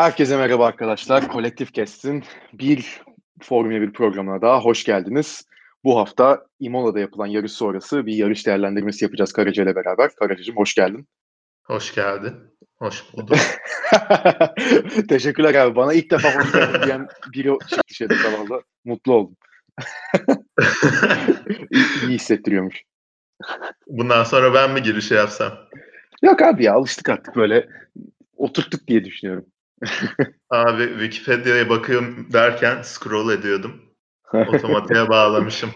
Herkese merhaba arkadaşlar. Kolektif Kest'in bir Formula 1 programına daha hoş geldiniz. Bu hafta Imola'da yapılan yarış sonrası bir yarış değerlendirmesi yapacağız Karaca ile beraber. Karacacığım hoş geldin. Hoş geldin. Hoş bulduk. Teşekkürler abi. Bana ilk defa hoş geldin diyen biri çıktı şeyde zavallı. Mutlu oldum. İyi hissettiriyormuş. Bundan sonra ben mi girişi yapsam? Yok abi ya, alıştık artık, böyle oturttuk diye düşünüyorum. Abi Wikipedia'ya bakıyorum derken scroll ediyordum. Otomatiğe bağlamışım.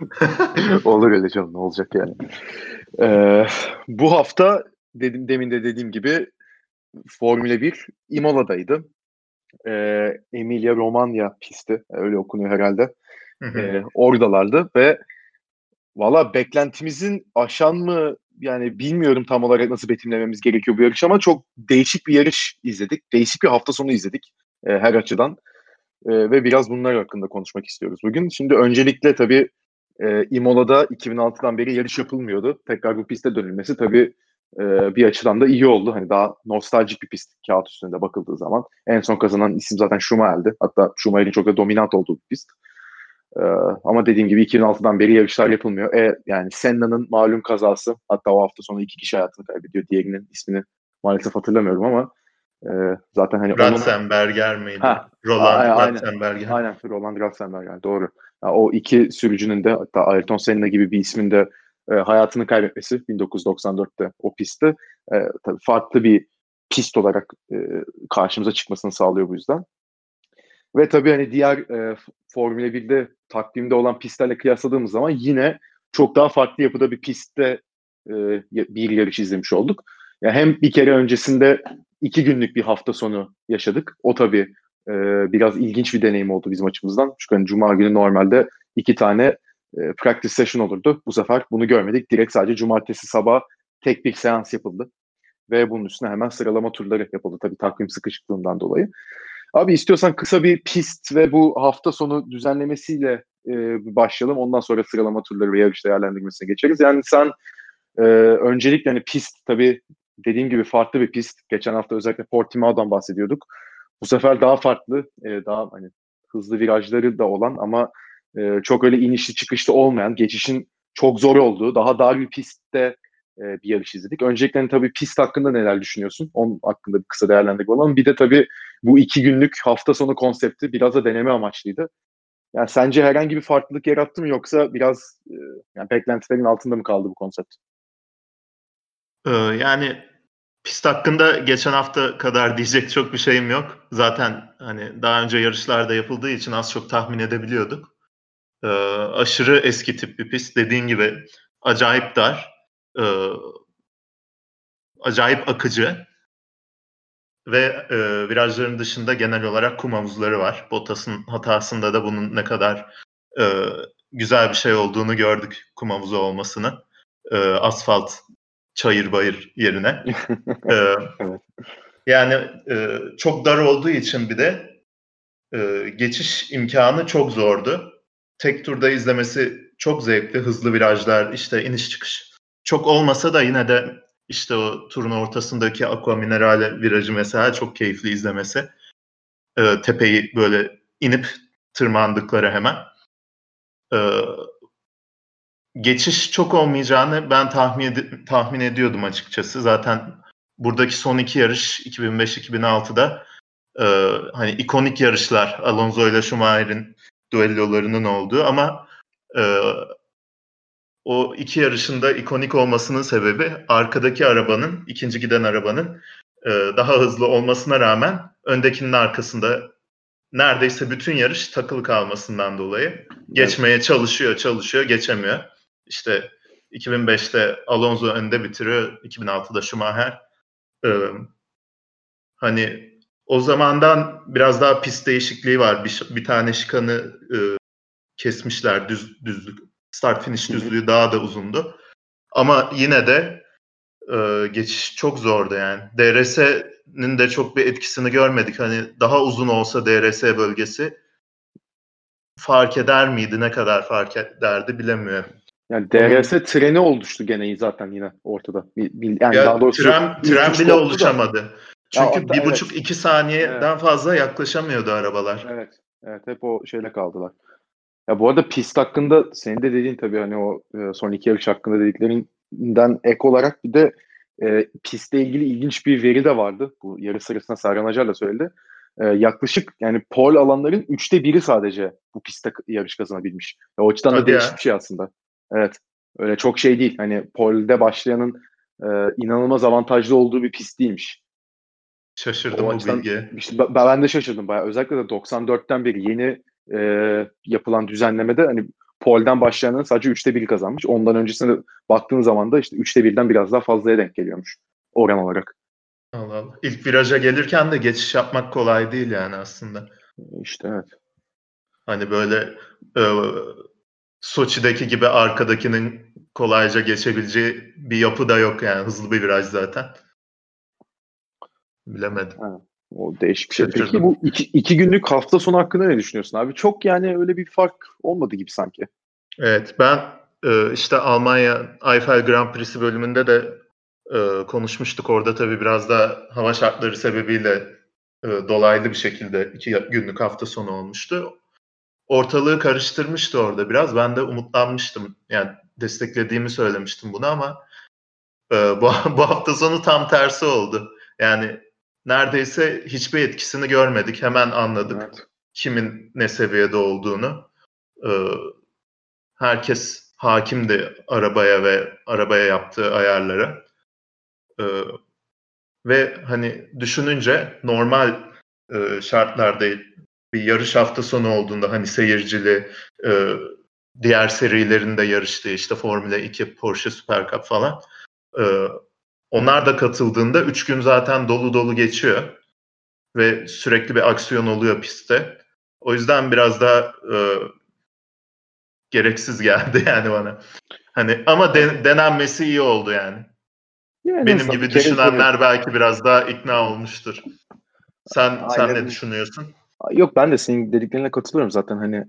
Olur öyle canım, ne olacak yani. Bu hafta dediğim gibi Formula 1 Imola'daydı. Emilia Romagna pisti, öyle okunuyor herhalde. Oradalardı ve valla beklentimizin aşan mı, yani bilmiyorum tam olarak nasıl betimlememiz gerekiyor bu yarış, ama çok değişik bir yarış izledik. Değişik bir hafta sonu izledik her açıdan. Ve biraz bunlar hakkında konuşmak istiyoruz bugün. Şimdi öncelikle tabii Imola'da 2006'dan beri yarış yapılmıyordu. Tekrar bu piste dönülmesi tabii bir açıdan da iyi oldu. Hani daha nostaljik bir pist kağıt üstünde bakıldığı zaman. En son kazanan isim zaten Schumacher'di. Hatta Schumacher'in çok da dominant olduğu bir pist. Ama dediğim gibi 2006'dan beri yarışlar yapılmıyor. Yani Senna'nın malum kazası, hatta o hafta sonu 2 kişi hayatını kaybediyor. Diğerinin ismini maalesef hatırlamıyorum ama zaten hani Ratzenberger miydi? Roland Ratzenberger. Aynen, Roland Ratzenberger, doğru. Yani o 2 sürücünün de, hatta Ayrton Senna gibi bir ismin de hayatını kaybetmesi 1994'te o pistte tabii farklı bir pist olarak karşımıza çıkmasını sağlıyor bu yüzden. Ve tabii hani diğer Formula 1'de takvimde olan pistlerle kıyasladığımız zaman yine çok daha farklı yapıda bir pistte bir yarış izlemiş olduk. Yani hem bir kere öncesinde 2 günlük bir hafta sonu yaşadık. O tabii biraz ilginç bir deneyim oldu bizim açımızdan. Çünkü hani Cuma günü normalde 2 tane practice session olurdu. Bu sefer bunu görmedik. Direkt sadece Cumartesi sabah tek bir seans yapıldı. Ve bunun üstüne hemen sıralama turları yapıldı. Tabii takvim sıkışıklığından dolayı. Abi istiyorsan kısa bir pist ve bu hafta sonu düzenlemesiyle başlayalım. Ondan sonra sıralama turları ve yarış değerlendirmesine geçeriz. Yani sen öncelikle hani pist, tabii dediğim gibi farklı bir pist. Geçen hafta özellikle Portimao'dan bahsediyorduk. Bu sefer daha farklı, daha hani hızlı virajları da olan ama çok öyle inişli çıkışlı olmayan, geçişin çok zor olduğu, daha dar bir pistte bir yarış izledik. Öncelikle hani tabii pist hakkında neler düşünüyorsun? Onun hakkında bir kısa değerlendirme olan. Bir de tabii bu 2 günlük hafta sonu konsepti biraz da deneme amaçlıydı. Yani sence herhangi bir farklılık yarattı mı, yoksa biraz yani beklentilerin altında mı kaldı bu konsept? Yani pist hakkında geçen hafta kadar diyecek çok bir şeyim yok. Zaten hani daha önce yarışlarda yapıldığı için az çok tahmin edebiliyorduk. Aşırı eski tip bir pist. Dediğin gibi acayip dar. Acayip akıcı ve virajların dışında genel olarak kum havuzları var. Bottas'ın hatasında da bunun ne kadar güzel bir şey olduğunu gördük, kum havuzu olmasını. Asfalt, çayır bayır yerine. Yani çok dar olduğu için bir de geçiş imkanı çok zordu. Tek turda izlemesi çok zevkli. Hızlı virajlar, işte iniş çıkış. Çok olmasa da yine de işte o turun ortasındaki aqua minerale virajı mesela çok keyifli izlemesi. Tepeyi böyle inip tırmandıkları hemen. Geçiş çok olmayacağını ben tahmin ediyordum açıkçası. Zaten buradaki son 2 yarış 2005-2006'da hani ikonik yarışlar, Alonso ile Schumacher'in düellolarının olduğu, ama o 2 yarışında ikonik olmasının sebebi arkadaki arabanın, ikinci giden arabanın daha hızlı olmasına rağmen öndekinin arkasında neredeyse bütün yarış takılı kalmasından dolayı. Geçmeye çalışıyor, geçemiyor. İşte 2005'te Alonso önde bitiriyor, 2006'da Schumacher. Hani o zamandan biraz daha pist değişikliği var. Bir tane şikanı kesmişler, düzlük. Start finish düzlüğü daha da uzundu. Ama yine de geçiş çok zordu yani. DRS'nin de çok bir etkisini görmedik. Hani daha uzun olsa DRS bölgesi fark eder miydi? Ne kadar fark ederdi bilemiyorum. Yani DRS treni oluştu gene zaten yine ortada. Yani daha doğrusu tren bile oluşamadı. Çünkü ya, 1,5-2 saniyeden fazla yaklaşamıyordu arabalar. Evet, hep o şeyle kaldılar. Ya bu arada pist hakkında senin de dediğin tabii hani o son iki yarış hakkında dediklerinden ek olarak bir de pistle ilgili ilginç bir veri de vardı. Bu yarış sırasında Serhan Acar da söyledi. Yaklaşık yani pole alanların 1/3 sadece bu pistte yarış kazanabilmiş. Ya, o açıdan da değişik bir şey aslında. Evet. Öyle çok şey değil. Hani pole'de başlayanın inanılmaz avantajlı olduğu bir pist değilmiş. Şaşırdım bu bilgiye. İşte ben de şaşırdım bayağı. Özellikle de 94'ten beri yeni yapılan düzenlemede hani pole'den başlayanın sadece 1/3 kazanmış. Ondan öncesine baktığın zaman da işte 1/3'den biraz daha fazlaya denk geliyormuş oran olarak. Allah Allah. İlk viraja gelirken de geçiş yapmak kolay değil yani aslında. İşte evet. Hani böyle Soçi'deki gibi arkadakinin kolayca geçebileceği bir yapı da yok yani. Hızlı bir viraj zaten. Bilemedim. Ha, o değişik bir şey. Peki bu iki günlük hafta sonu hakkında ne düşünüyorsun abi? Çok yani öyle bir fark olmadı gibi sanki. Evet, ben işte Almanya Eiffel Grand Prix'si bölümünde de konuşmuştuk. Orada tabii biraz da hava şartları sebebiyle dolaylı bir şekilde 2 günlük hafta sonu olmuştu. Ortalığı karıştırmıştı orada biraz. Ben de umutlanmıştım. Yani desteklediğimi söylemiştim bunu ama bu hafta sonu tam tersi oldu. Yani neredeyse hiçbir etkisini görmedik. Hemen anladık kimin ne seviyede olduğunu. Herkes hakimdi arabaya ve arabaya yaptığı ayarlara. Ve hani düşününce normal şartlarda bir yarış hafta sonu olduğunda hani seyircili diğer serilerinde yarıştığı işte Formula 2, Porsche Super Cup falan onlar da katıldığında 3 gün zaten dolu dolu geçiyor ve sürekli bir aksiyon oluyor pistte. O yüzden biraz daha gereksiz geldi yani bana. Hani ama denenmesi iyi oldu yani. Yani benim gibi düşünenler belki biraz daha ikna olmuştur. Sen ne düşünüyorsun? Yok, ben de senin dediklerine katılıyorum zaten hani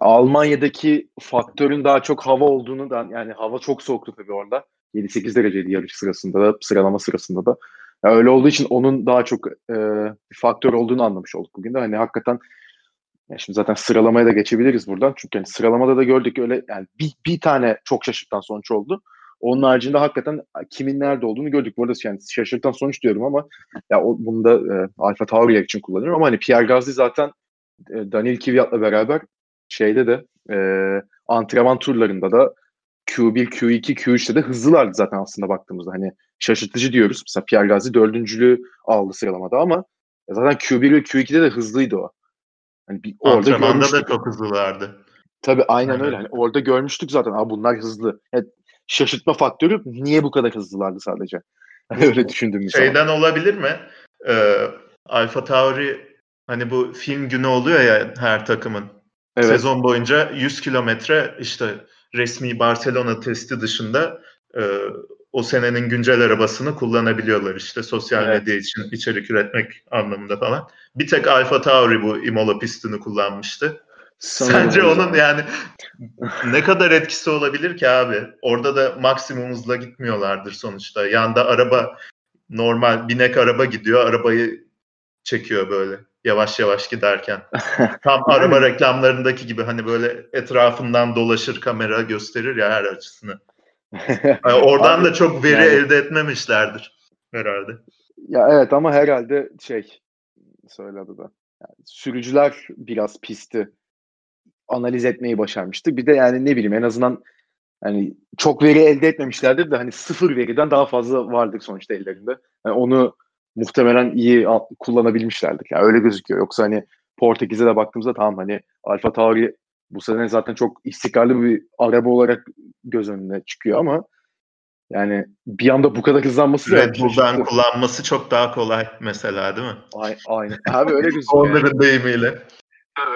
Almanya'daki faktörün daha çok hava olduğunu da yani hava çok soğuktu tabii orada. 7-8 dereceydi yarış sırasında da sıralama sırasında da. Yani öyle olduğu için onun daha çok faktör olduğunu anlamış olduk bugün de. Hani hakikaten yani şimdi zaten sıralamaya da geçebiliriz buradan. Çünkü hani sıralamada da gördük öyle yani bir tane çok şaşırtan sonuç oldu. Onun haricinde hakikaten kimin nerede olduğunu gördük. Bu arada yani şaşırtan sonuç diyorum ama ya bunu da AlphaTauri için kullanıyorum ama hani Pierre Gasly zaten Daniil Kvyat'la beraber şeyde de antrenman turlarında da Q1, Q2, Q3'te de hızlılardı zaten aslında baktığımızda. Hani şaşırtıcı diyoruz. Mesela Pierre Gasly 4.'lüğü aldı sıralamada ama zaten Q1 ve Q2'de de hızlıydı o. Hani antrenmanda da çok hızlılardı. Tabii aynen öyle. Hani orada görmüştük zaten. Bunlar hızlı. Evet. Şaşırtma faktörü niye bu kadar hızlılardı sadece? Öyle düşündüm bir şeyden zaman. Olabilir mi? AlphaTauri hani bu film günü oluyor ya her takımın. Evet. Sezon boyunca 100 kilometre işte resmi Barcelona testi dışında o senenin güncel arabasını kullanabiliyorlar işte sosyal medya için içerik üretmek anlamında falan. Bir tek AlphaTauri bu Imola pistini kullanmıştı. Sence onun yani ne kadar etkisi olabilir ki abi? Orada da maksimum hızla gitmiyorlardır sonuçta. Yanda araba normal binek araba gidiyor. Arabayı çekiyor böyle yavaş yavaş giderken. Tam araba reklamlarındaki gibi hani böyle etrafından dolaşır kamera gösterir ya her açısını. Yani oradan abi, da çok veri elde etmemişlerdir herhalde. Ya evet ama herhalde şey söyledi da. Yani sürücüler biraz pisti analiz etmeyi başarmıştı. Bir de yani ne bileyim en azından hani çok veri elde etmemişlerdir de hani sıfır veriden daha fazla vardır sonuçta ellerinde. Yani onu muhtemelen iyi kullanabilmişlerdir. Yani öyle gözüküyor. Yoksa hani Portekiz'e de baktığımızda tamam hani AlphaTauri bu sene zaten çok istikrarlı bir araba olarak göz önüne çıkıyor ama yani bir anda bu kadar hızlanması Red Bull'dan kullanması çok daha kolay mesela değil mi? Aynen. Abi öyle gözüküyor. Onların deyimiyle.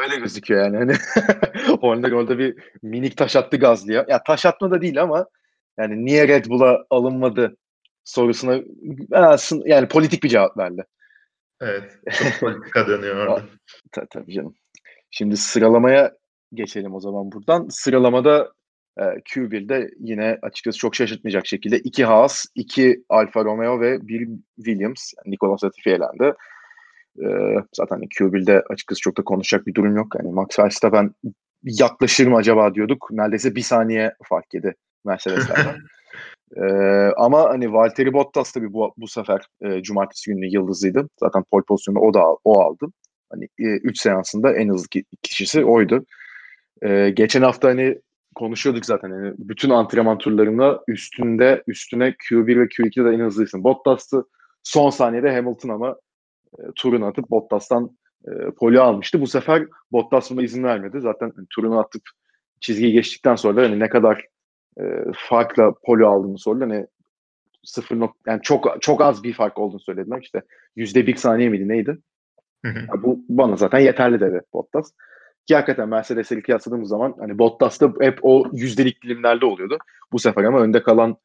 Öyle gözüküyor yani. Hani orada bir minik taş attı Gasly'ye. Ya taş atma da değil ama yani niye Red Bull'a alınmadı sorusuna yani politik bir cevap verdi. Evet. Çok politika dönüyor orada. Tabii canım. Şimdi sıralamaya geçelim o zaman buradan. Sıralamada Q1'de yine açıkçası çok şaşırtmayacak şekilde 2 Haas, 2 Alfa Romeo ve 1 Williams, yani Nicolas Latifi elendi. Zaten Q1'de açıkçası çok da konuşacak bir durum yok. Yani Max Verstappen yaklaşır mı acaba diyorduk. Neredeyse bir saniye fark yedi Mercedes'lerden. Ama hani Valtteri Bottas tabii bu sefer cumartesi günü yıldızıydı. Zaten pole pozisyonu o aldı. Hani 3 seansında en hızlı kişisi oydu. Geçen hafta hani konuşuyorduk zaten. Yani bütün antrenman turlarında üstüne Q1 ve Q2'de de en hızlısın. Bottas'tı. Son saniyede Hamilton ama turunu atıp Bottas'tan poli almıştı. Bu sefer Bottas buna izin vermedi. Zaten turunu atıp çizgiyi geçtikten sonra hani ne kadar farkla poli aldığını sordu. Hani yani çok çok az bir fark olduğunu söylediler. İşte %1 saniye miydi neydi? Yani bu bana zaten yeterli dedi Bottas. Ki hakikaten Mercedes'e kıyasladığımız zaman hani Bottas da hep o yüzdelik dilimlerde oluyordu. Bu sefer ama önde kalan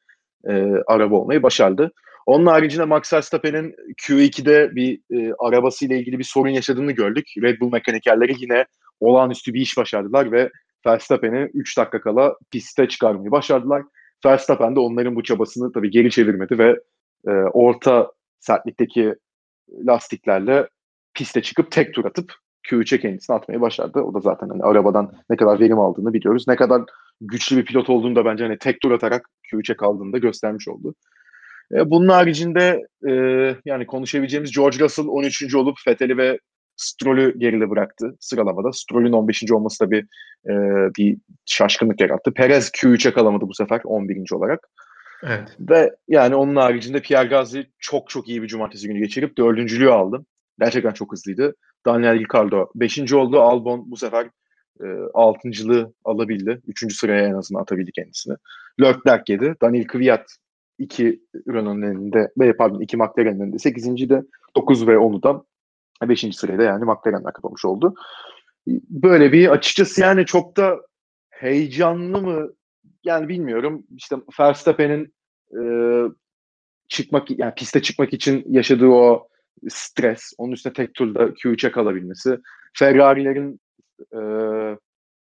araba olmayı başardı. Onun haricinde Max Verstappen'in Q2'de bir arabasıyla ilgili bir sorun yaşadığını gördük. Red Bull mekanikerleri yine olağanüstü bir iş başardılar ve Verstappen'i 3 dakika kala piste çıkarmayı başardılar. Verstappen de onların bu çabasını tabii geri çevirmedi ve orta sertlikteki lastiklerle piste çıkıp tek tur atıp Q3'e kendisini atmayı başardı. O da zaten hani arabadan ne kadar verim aldığını biliyoruz. Ne kadar güçlü bir pilot olduğunu da bence hani tek tur atarak Q3'e kaldığını da göstermiş oldu. Bunun haricinde yani konuşabileceğimiz George Russell 13. olup Vettel'i ve Stroll'ü geride bıraktı sıralamada. Stroll'ün 15. olması da bir şaşkınlık yarattı. Perez Q3'e kalamadı bu sefer 11. olarak. Evet. Ve yani onun haricinde Pierre Gasly çok çok iyi bir cumartesi günü geçirip 4.lüğü aldı. Gerçekten çok hızlıydı. Daniel Ricciardo 5. oldu. Albon bu sefer 6.lığı alabildi. 3. sıraya en azından atabildi kendisini. Leclerc 7. Daniil Kvyat 2 Renault'un elinde, 2 McLaren'in elinde 8. de 9 ve 10'u da 5. sırada yani McLaren'den kapamış oldu. Böyle bir açıkçası yani çok da heyecanlı mı yani bilmiyorum. İşte Verstappen'in yani piste çıkmak için yaşadığı o stres, onun üstüne tek turda Q3'e kalabilmesi, Ferrari'lerin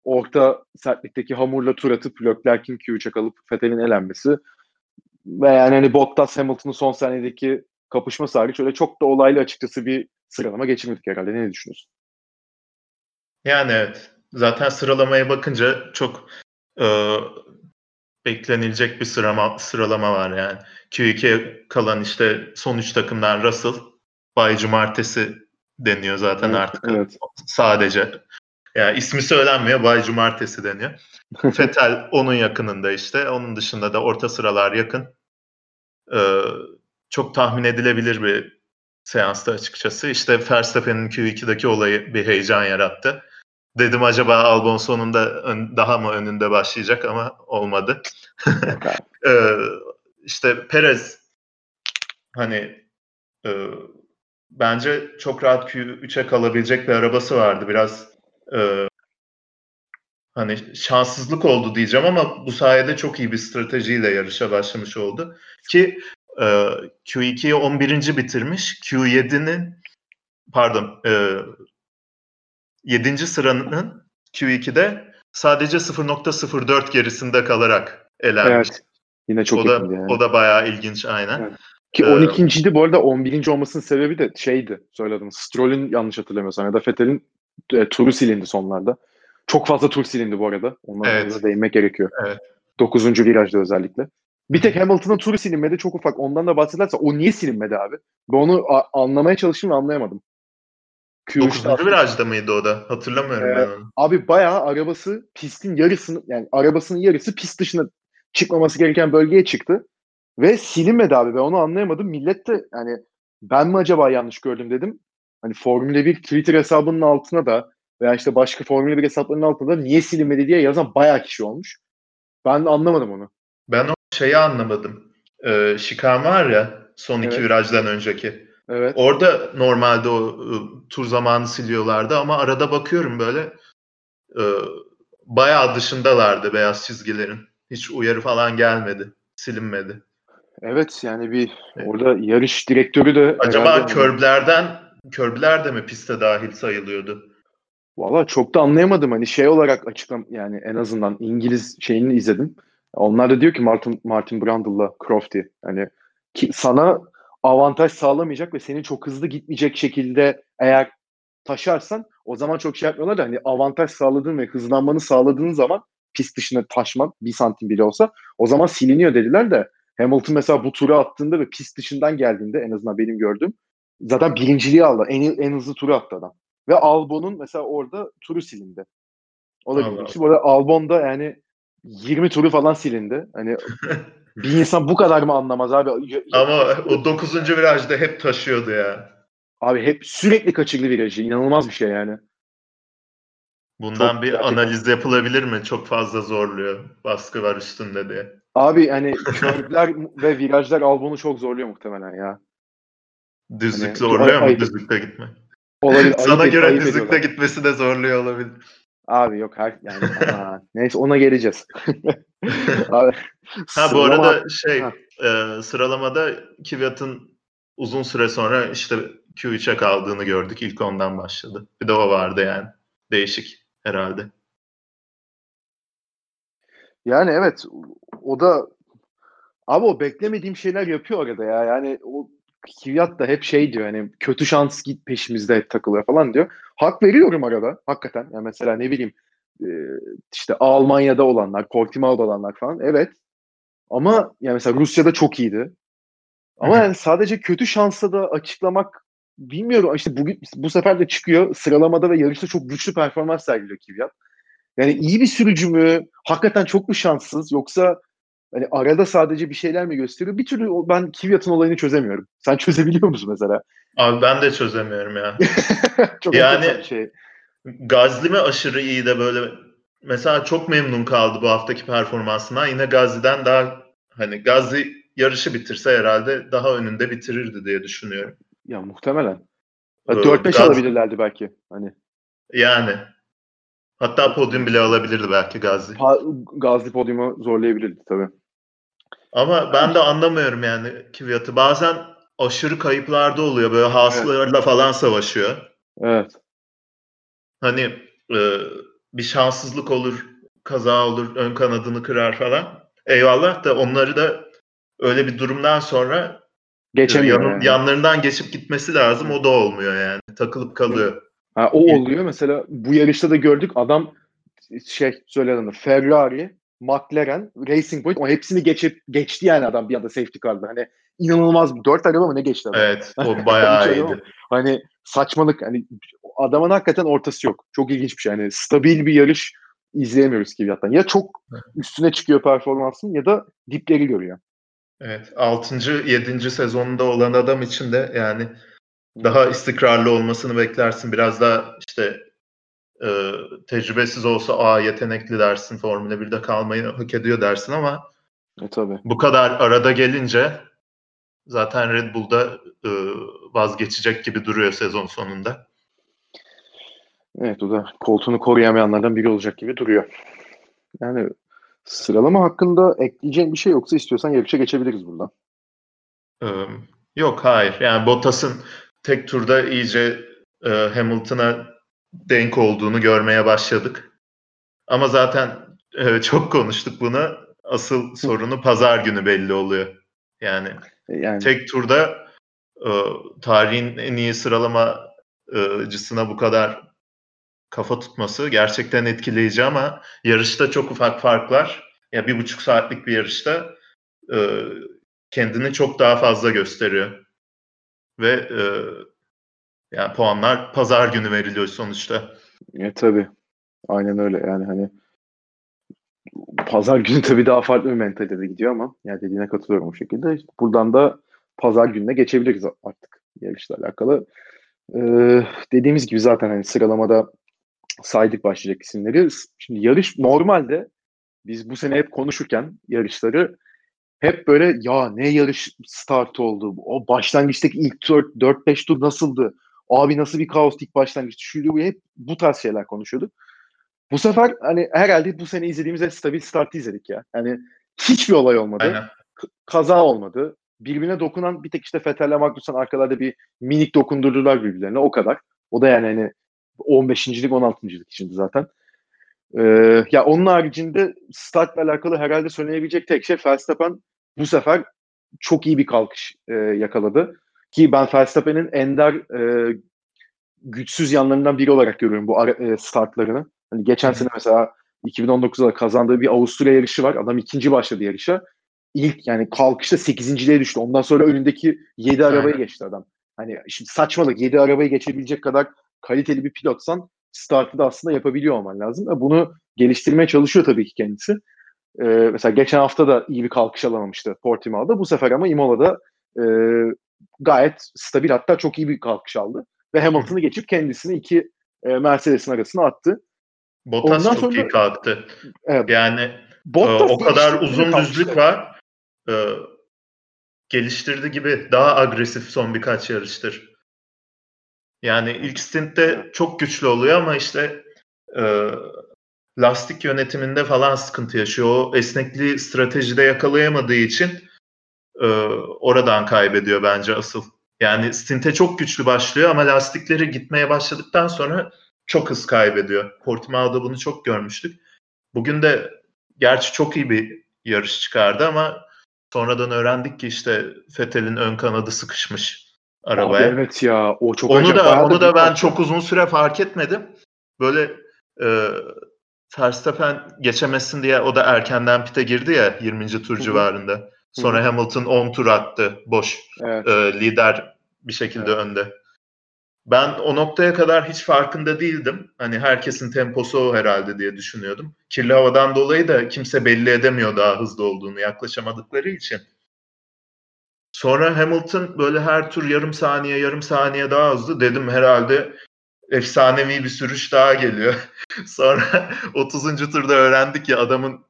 orta sertlikteki hamurla tur atıp Leclerc'in Q3'e kalıp Vettel'in elenmesi ve yani hani Bottas Hamilton'ın son saniyedeki kapışması hariç öyle çok da olaylı açıkçası bir sıralama geçirmedik herhalde. Ne düşünüyorsun? Yani evet. Zaten sıralamaya bakınca çok beklenilecek bir sıralama var yani. Q2'ye kalan işte son 3 takımdan Russell, Bay Cumartesi deniyor zaten evet, artık. Evet. Sadece. Yani ismi söylenmiyor. Bay Cumartesi deniyor. Vettel onun yakınında işte. Onun dışında da orta sıralar yakın. Çok tahmin edilebilir bir seansta açıkçası. İşte Verstappen'in Q2'deki olayı bir heyecan yarattı. Dedim acaba Albon sonunda daha mı önünde başlayacak ama olmadı. İşte Perez hani bence çok rahat Q3'e kalabilecek bir arabası vardı. Biraz hani şanssızlık oldu diyeceğim ama bu sayede çok iyi bir stratejiyle yarışa başlamış oldu. Ki Q2'yi 11. bitirmiş. Pardon 7. sıranın Q2'de sadece 0.04 gerisinde kalarak elenmiş. Evet. Yine çok ilginç. Yani. O da bayağı ilginç aynen. Evet. Ki 12.'ydi bu arada 11. olmasının sebebi de şeydi söyledim. Stroll'ün yanlış hatırlamıyorsam ya da Vettel'in turu silindi sonlarda. Çok fazla tur silindi bu arada. Onlara evet. Da değinmek gerekiyor. Evet. 9. virajda özellikle. Bir tek Hamilton'ın turu silinmedi çok ufak. Ondan da bahsederse o niye silinmedi abi? Ben onu anlamaya çalıştım ve anlayamadım. 9. virajda mıydı o da? Hatırlamıyorum ben onu. Abi bayağı arabası pistin yarısını yani arabasının yarısı pist dışına çıkmaması gereken bölgeye çıktı. Ve silinmedi abi. Ben onu anlayamadım. Millet de yani ben mi acaba yanlış gördüm dedim. Hani Formula 1 Twitter hesabının altına da veya işte başka Formula 1 hesaplarının altına da niye silinmedi diye yazan bayağı kişi olmuş. Ben anlamadım onu. Ben o şeyi anlamadım. Şikam var ya son iki virajdan önceki. Evet. Orada normalde o tur zamanı siliyorlardı ama arada bakıyorum böyle bayağı dışındalardı beyaz çizgilerin. Hiç uyarı falan gelmedi. Silinmedi. Evet yani orada yarış direktörü de acaba körblerden körbler de mi piste dahil sayılıyordu? Valla çok da anlayamadım. Hani şey olarak açıklam, yani en azından İngiliz şeyini izledim. Onlar da diyor ki Martin Brundle'la Crofty. Hani ki sana avantaj sağlamayacak ve seni çok hızlı gitmeyecek şekilde eğer taşarsan o zaman çok şey yapmıyorlar da hani avantaj sağladığın ve hızlanmanı sağladığın zaman pist dışına taşman bir santim bile olsa o zaman siliniyor dediler de Hamilton mesela bu turu attığında ve pist dışından geldiğinde en azından benim gördüğüm zaten birinciliği aldı. En hızlı turu attı adam. Ve Albon'un mesela orada turu silindi. O da bir şey. Bu arada Albon'da yani 20 turu falan silindi. Hani bir insan bu kadar mı anlamaz abi? Ama o 9. virajda hep taşıyordu ya. Abi hep sürekli kaçırdı virajı. İnanılmaz bir şey yani. Bundan çok bir gerçekten analiz yapılabilir mi? Çok fazla zorluyor. Baskı var üstünde diye. Abi hani körler ve virajlar Albon'u çok zorluyor muhtemelen ya. Düzlük hani, zorluyor mu? Düzlükte gitmek. Olabilir. Sana göre düzlükte gitmesi de zorluyor olabilir. Abi yok her yani neyse ona geleceğiz. Abi, bu arada sıralamada Kvyat'ın uzun süre sonra işte Q3'e kaldığını gördük. İlk ondan başladı. Bir de o vardı yani. Değişik herhalde. Yani evet o da abi o beklemediğim şeyler yapıyor arada ya. Yani o Kvyat da hep şey diyor hani kötü şans git peşimizde hep takılıyor falan diyor. Hak veriyorum arada hakikaten. Yani mesela ne bileyim işte Almanya'da olanlar, Portimao'da olanlar falan evet. Ama yani mesela Rusya'da çok iyiydi. Ama yani sadece kötü şansla da açıklamak bilmiyorum. İşte bugün bu sefer de çıkıyor sıralamada ve yarışta çok güçlü performans sergiliyor Kvyat. Yani iyi bir sürücü mü? Hakikaten çok mu şanssız? Yoksa hani arada sadece bir şeyler mi gösteriyor? Bir türlü ben Kvyat'ın olayını çözemiyorum. Sen çözebiliyor musun mesela? Abi ben de çözemiyorum ya. Çok yani şey. Gasly mi aşırı iyi de böyle mesela çok memnun kaldı bu haftaki performansına. Yine Gasly'den daha hani Gasly yarışı bitirse herhalde daha önünde bitirirdi diye düşünüyorum. Ya muhtemelen. 4-5 alabilirlerdi belki. Hani. Yani. Hatta podyum bile alabilirdi belki Gasly. Gasly podyumu zorlayabilirdi tabii. Ama ben de anlamıyorum yani Kvyat'ı. Bazen aşırı kayıplarda oluyor. Böyle Haas'larla falan savaşıyor. Evet. Hani bir şanssızlık olur, kaza olur, ön kanadını kırar falan. Eyvallah da onları da öyle bir durumdan sonra yanlarından geçip gitmesi lazım. O da olmuyor yani. Takılıp kalıyor. Ha, o oluyor. Mesela bu yarışta da gördük adam Ferrari, McLaren, Racing Point o hepsini geçti yani adam bir anda safety car'da. Hani inanılmaz bir 4 araba mı ne geçti adam? Evet. O bayağı iyiydi. Hani saçmalık hani adamın hakikaten ortası yok. Çok ilginç bir şey. Hani stabil bir yarış izleyemiyoruz Kvyat'tan. Ya çok üstüne çıkıyor performansın ya da dipleri görüyor. Evet. 6. 7. sezonda olan adam için de yani daha istikrarlı olmasını beklersin. Biraz daha işte tecrübesiz olsa yetenekli dersin. Formula 1'de kalmayı hak ediyor dersin ama tabii. Bu kadar arada gelince zaten Red Bull'da vazgeçecek gibi duruyor sezon sonunda. Evet o da koltuğunu koruyamayanlardan biri olacak gibi duruyor. Yani sıralama hakkında ekleyeceğim bir şey yoksa istiyorsan yarışa geçebiliriz buradan. Yok hayır. Yani Bottas'ın tek turda iyice Hamilton'a denk olduğunu görmeye başladık. Ama zaten çok konuştuk bunu. Asıl sorunu pazar günü belli oluyor. Yani tek turda tarihin en iyi sıralamacısına bu kadar kafa tutması gerçekten etkileyici ama yarışta çok ufak farklar. Ya 1,5 saatlik bir yarışta kendini çok daha fazla gösteriyor. Ve yani puanlar pazar günü veriliyor sonuçta. Tabii. Aynen öyle. Yani hani pazar günü tabii daha farklı bir mentalitede gidiyor ama yani dediğine katılıyorum o şekilde. İşte buradan da pazar gününe geçebiliriz artık yarışla alakalı. Dediğimiz gibi zaten hani sıralamada saydık başlayacak isimleri. Şimdi yarış normalde biz bu sene hep konuşurken yarışları hep böyle ya ne yarış startı oldu? O başlangıçtaki ilk 4-5 tur nasıldı? Abi nasıl bir kaotik başlangıçtı? Şuydu hep bu tarz şeyler konuşuyorduk. Bu sefer hani herhalde bu sene izlediğimiz en stabil startı izledik ya. Yani hiçbir olay olmadı. Aynen. Kaza olmadı. Birbirine dokunan bir tek işte Vettel'le Magnussen arkalarda bir minik dokundurdular birbirlerine o kadar. O da yani hani 15.lik 16.lik içinde zaten. Ya onun haricinde startla alakalı herhalde söylenebilecek tek şey Verstappen bu sefer çok iyi bir kalkış yakaladı. Ki ben Verstappen'in ender güçsüz yanlarından biri olarak görüyorum bu startlarını. Hani geçen sene mesela 2019'da kazandığı bir Avusturya yarışı var. Adam ikinci başladı yarışa. İlk yani kalkışta 8.liğe düştü. Ondan sonra önündeki 7 arabayı geçti adam. Hani şimdi saçmalık 7 arabayı geçebilecek kadar kaliteli bir pilotsan startı da aslında yapabiliyor olman lazım. Bunu geliştirmeye çalışıyor tabii ki kendisi. Mesela geçen hafta da iyi bir kalkış alamamıştı Portimao'da. Bu sefer ama Imola'da gayet stabil hatta çok iyi bir kalkış aldı. Ve Hamilton'ı geçip kendisini iki Mercedes'in arasına attı. Bottas ondan çok sonra iyi kalktı. Evet. Yani Bottas o kadar uzun düzlük var. Geliştirdi gibi daha agresif son birkaç yarıştır. Yani ilk stintte çok güçlü oluyor ama işte lastik yönetiminde falan sıkıntı yaşıyor. O esnekliği stratejide yakalayamadığı için oradan kaybediyor bence asıl. Yani stinte çok güçlü başlıyor ama lastikleri gitmeye başladıktan sonra çok hız kaybediyor. Portimao'da bunu çok görmüştük. Bugün de gerçi çok iyi bir yarış çıkardı ama sonradan öğrendik ki işte Vettel'in ön kanadı sıkışmış arabaya. Abi evet ya o çok acayip. Onu da ben çok uzun süre fark etmedim. Böyle Verstappen geçemesin diye o da erkenden pite girdi ya 20. tur civarında. Sonra Hamilton 10 tur attı boş. Evet. Lider bir şekilde önde. Ben o noktaya kadar hiç farkında değildim. Hani herkesin temposu o herhalde diye düşünüyordum. Kirli havadan dolayı da kimse belli edemiyor daha hızlı olduğunu yaklaşamadıkları için. Sonra Hamilton böyle her tur yarım saniye daha hızlı. Dedim herhalde efsanevi bir sürüş daha geliyor. Sonra 30. turda öğrendik ya adamın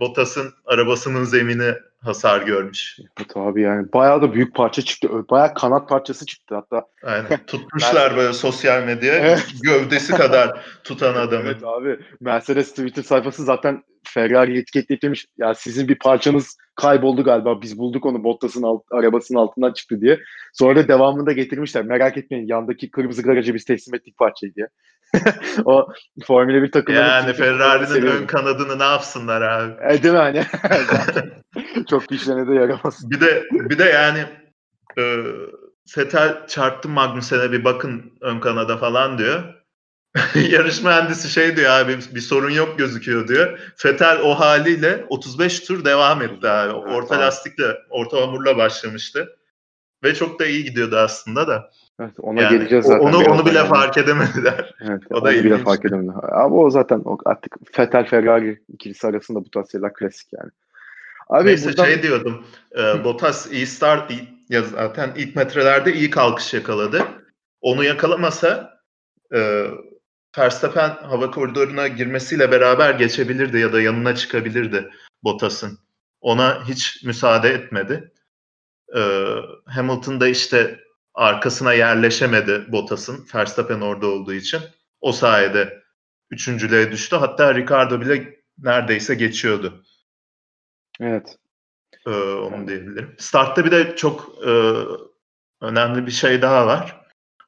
Bottas'ın arabasının zemini hasar görmüş. Evet abi yani bayağı da büyük parça çıktı. Bayağı kanat parçası çıktı hatta. Aynen. Tutmuşlar böyle sosyal medyaya. Evet. Gövdesi kadar tutan adamı. Evet abi. Mercedes Twitter sayfası zaten Ferrari'yi etiketlemiş. Ya sizin bir parçanız kayboldu galiba. Biz bulduk onu Bottas'ın arabasının altından çıktı diye. Sonra da devamında getirmişler. Merak etmeyin yandaki kırmızı garaja biz teslim ettik parçayı diye. O Formula 1 takımının yani Ferrari'nin ön kanadını ne yapsınlar abi? Değil mi hani? Çok işlerine de yaramaz. Bir de yani Vettel çarptı Magnussen'e bir bakın ön kanada falan diyor. Yarış mühendisi şey diyor abi bir sorun yok gözüküyor diyor. Vettel o haliyle 35 tur devam etti abi. Orta lastikle, orta hamurla başlamıştı. Ve çok da iyi gidiyordu aslında da. Evet, ona yani geleceğiz zaten. Onu bile fark edemediler. Evet, o da iyi bile fark edemediler. Abi o zaten artık Vettel Ferrari ikilisi arasında bu tarz şeyler klasik yani. Abi neyse buradan şey diyordum. Bottas iyi start ya zaten ilk metrelerde iyi kalkış yakaladı. Onu yakalamasa Verstappen hava koridoruna girmesiyle beraber geçebilirdi ya da yanına çıkabilirdi Bottas'ın. Ona hiç müsaade etmedi. Hamilton da işte arkasına yerleşemedi Bottas'ın. Verstappen orada olduğu için. O sayede üçüncülüğe düştü. Hatta Ricardo bile neredeyse geçiyordu. Evet. Onu diyebilirim. Startta bir de çok önemli bir şey daha var.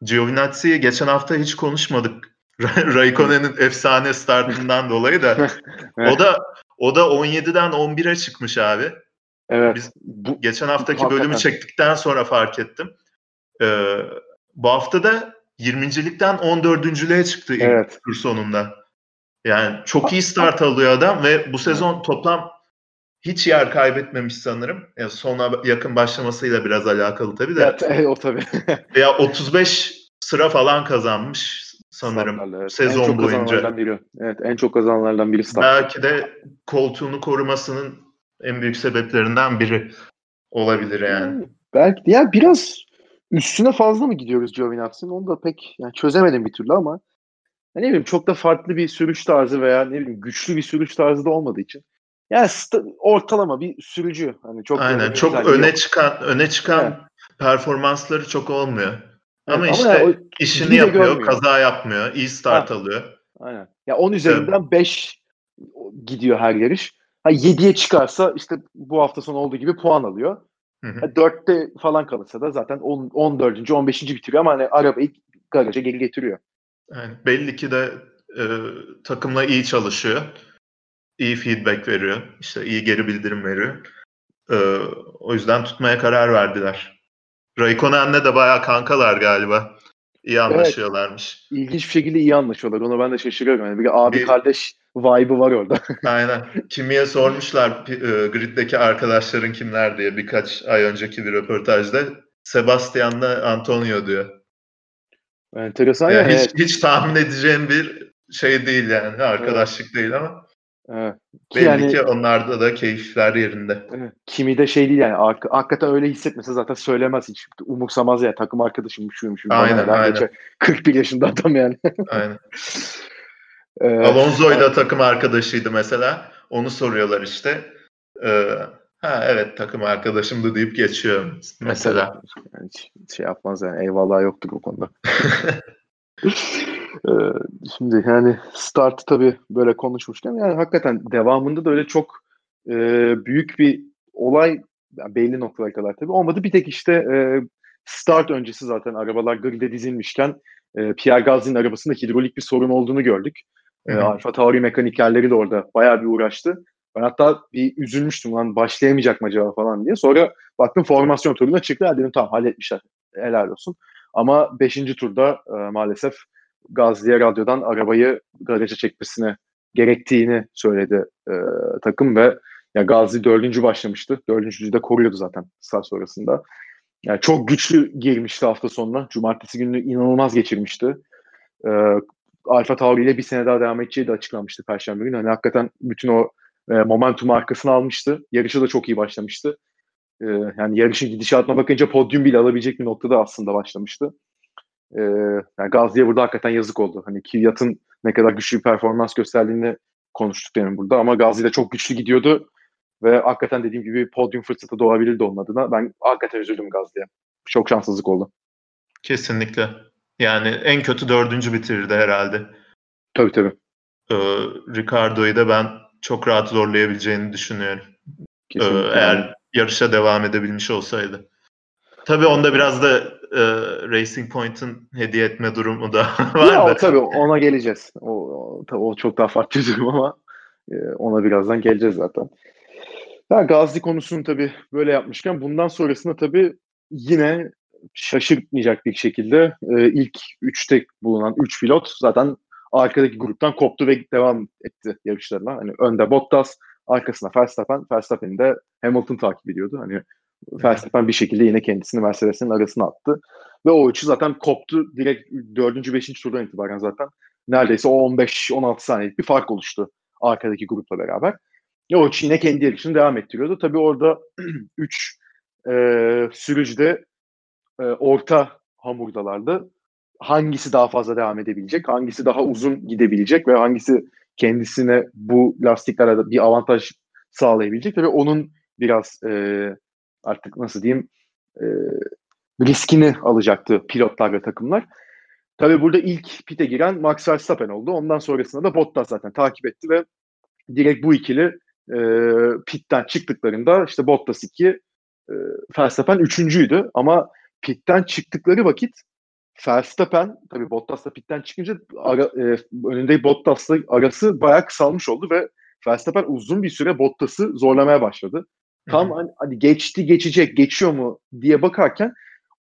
Giovinazzi'yi geçen hafta hiç konuşmadık. Raikkonen'in efsane startından dolayı da. Evet. O da 17'den 11'e çıkmış abi. Evet. Biz geçen haftaki bölümü çektikten sonra fark ettim. Bu hafta da 20.likten 14.lüğe çıktı ilk tur sonunda. Yani çok iyi start alıyor adam ve bu sezon toplam hiç yer kaybetmemiş sanırım. Yani sona yakın başlamasıyla biraz alakalı tabii de. Evet, o tabii. Ya 35 sıra falan kazanmış sanırım startlarla, sezon boyunca. Evet, en çok kazananlardan biri start. Belki de koltuğunu korumasının en büyük sebeplerinden biri olabilir yani. Belki ya biraz üstüne fazla mı gidiyoruz Giovinazzi'nin? Onu da pek yani çözemedim bir türlü ama ne bileyim çok da farklı bir sürüş tarzı veya ne bileyim güçlü bir sürüş tarzı da olmadığı için. Yani ortalama bir sürücü. Hani çok aynen çok öne çıkan evet. Performansları çok olmuyor. Evet, ama işte yani işini yapıyor, görmüyor. Kaza yapmıyor, iyi start alıyor. Aynen. Ya 10 üzerinden 5 gidiyor her yarış. 7'ye çıkarsa işte bu hafta sonu olduğu gibi puan alıyor. 4'te falan kalırsa da zaten 14. 15. bitiriyor ama hani arabayı garaja geri getiriyor. Yani belli ki de takımla iyi çalışıyor. İyi feedback veriyor. İşte iyi geri bildirim veriyor. O yüzden tutmaya karar verdiler. Raikkonen'le de bayağı kankalar galiba. İyi anlaşıyorlarmış. Evet, ilginç bir şekilde iyi anlaşıyorlar. Ona ben de şaşırıyorum. Yani bir abi kardeş vibe'ı var orada. Aynen. Kimi'ye sormuşlar griddeki arkadaşların kimler diye birkaç ay önceki bir röportajda. Sebastian'la Antonio diyor. Enteresan yani. Hiç, evet. Hiç tahmin edeceğim bir şey değil yani. Arkadaşlık evet. Değil ama. Evet. Belli yani, ki onlarda da keyifler yerinde. Evet. Kimi de şey değil yani. Hakikaten öyle hissetmese zaten söylemez hiç. Umursamaz ya yani, takım arkadaşım şuymuş. Aynen. 41 yaşında adam yani. Aynen. Alonso ile takım arkadaşıydı mesela. Onu soruyorlar işte. Ha evet takım arkadaşımdı deyip geçiyorum mesela. Yani şey yapmaz yani. Eyvallah yoktuk o konuda. Şimdi yani startı tabii böyle konuşmuşken yani hakikaten devamında da öyle çok büyük bir olay yani belli noktalara kadar tabii olmadı. Bir tek işte start öncesi zaten arabalar grid'e dizilmişken Pierre Gasly'nin arabasında hidrolik bir sorun olduğunu gördük. AlphaTauri mekanikerleri de orada bayağı bir uğraştı. Ben hatta bir üzülmüştüm lan başlayamayacak mı acaba falan diye. Sonra baktım formasyon turuna çıktı. Dedim tamam halletmişler. Helal olsun. Ama 5. turda maalesef Gasly'ye radyodan arabayı garaja çekmesine gerektiğini söyledi takım ve ya Gasly 4. başlamıştı. 4.'cü de koruyordu zaten start sonrasında. Yani çok güçlü girmişti hafta sonuna. Cumartesi gününü inanılmaz geçirmişti. AlphaTauri ile bir sene daha devam edeceği de açıklanmıştı Perşembe günü. Hani hakikaten bütün o momentumu arkasına almıştı. Yarışa da çok iyi başlamıştı. Yani yarışın gidişatına bakınca podyum bile alabilecek bir noktada aslında başlamıştı. Yani Gasly'ye burada hakikaten yazık oldu. Hani Kvyat'ın ne kadar güçlü bir performans gösterdiğini konuştuk demin burada ama Gasly de çok güçlü gidiyordu ve hakikaten dediğim gibi podyum fırsatı doğabilirdi onun adına. Ben hakikaten üzüldüm Gasly'ye. Çok şanssızlık oldu. Kesinlikle. Yani en kötü 4. bitirdi herhalde. Tabii. Ricardo'yu da ben çok rahat zorlayabileceğini düşünüyorum. Eğer yarışa devam edebilmiş olsaydı. Tabii onda biraz da Racing Point'ın hediye etme durumu da var ya, da. Tabii ona geleceğiz. O çok daha farklı bir durum ama ona birazdan geleceğiz zaten. Ya Gasly konusunu tabii böyle yapmışken bundan sonrasında tabii yine şaşırtmayacak bir şekilde ilk 3'te bulunan 3 pilot zaten arkadaki gruptan koptu ve devam etti yarışlarına. Hani önde Bottas, arkasına Verstappen'i de Hamilton takip ediyordu. Hani Verstappen bir şekilde yine kendisini Mercedes'in arasına attı. Ve o üçü zaten koptu. Direkt 4. 5. turdan itibaren zaten neredeyse o 15-16 saniyelik bir fark oluştu arkadaki grupla beraber. Ve o üç yine kendi yarışını devam ettiriyordu. Tabii orada 3 sürücü de orta hamurdalardı. Hangisi daha fazla devam edebilecek, hangisi daha uzun gidebilecek ve hangisi kendisine bu lastiklerle bir avantaj sağlayabilecek. Tabii onun biraz artık nasıl diyeyim riskini alacaktı pilotlar ve takımlar. Tabii burada ilk pite giren Max Verstappen oldu. Ondan sonrasında da Bottas zaten takip etti ve direkt bu ikili pitten çıktıklarında işte Bottas 2, Verstappen 3.'üydü. Ama pitten çıktıkları vakit Verstappen tabii Bottas'la pitten çıkınca önünde Bottas'la arası bayağı kısalmış oldu ve Verstappen uzun bir süre Bottas'ı zorlamaya başladı. Tam hani geçiyor mu diye bakarken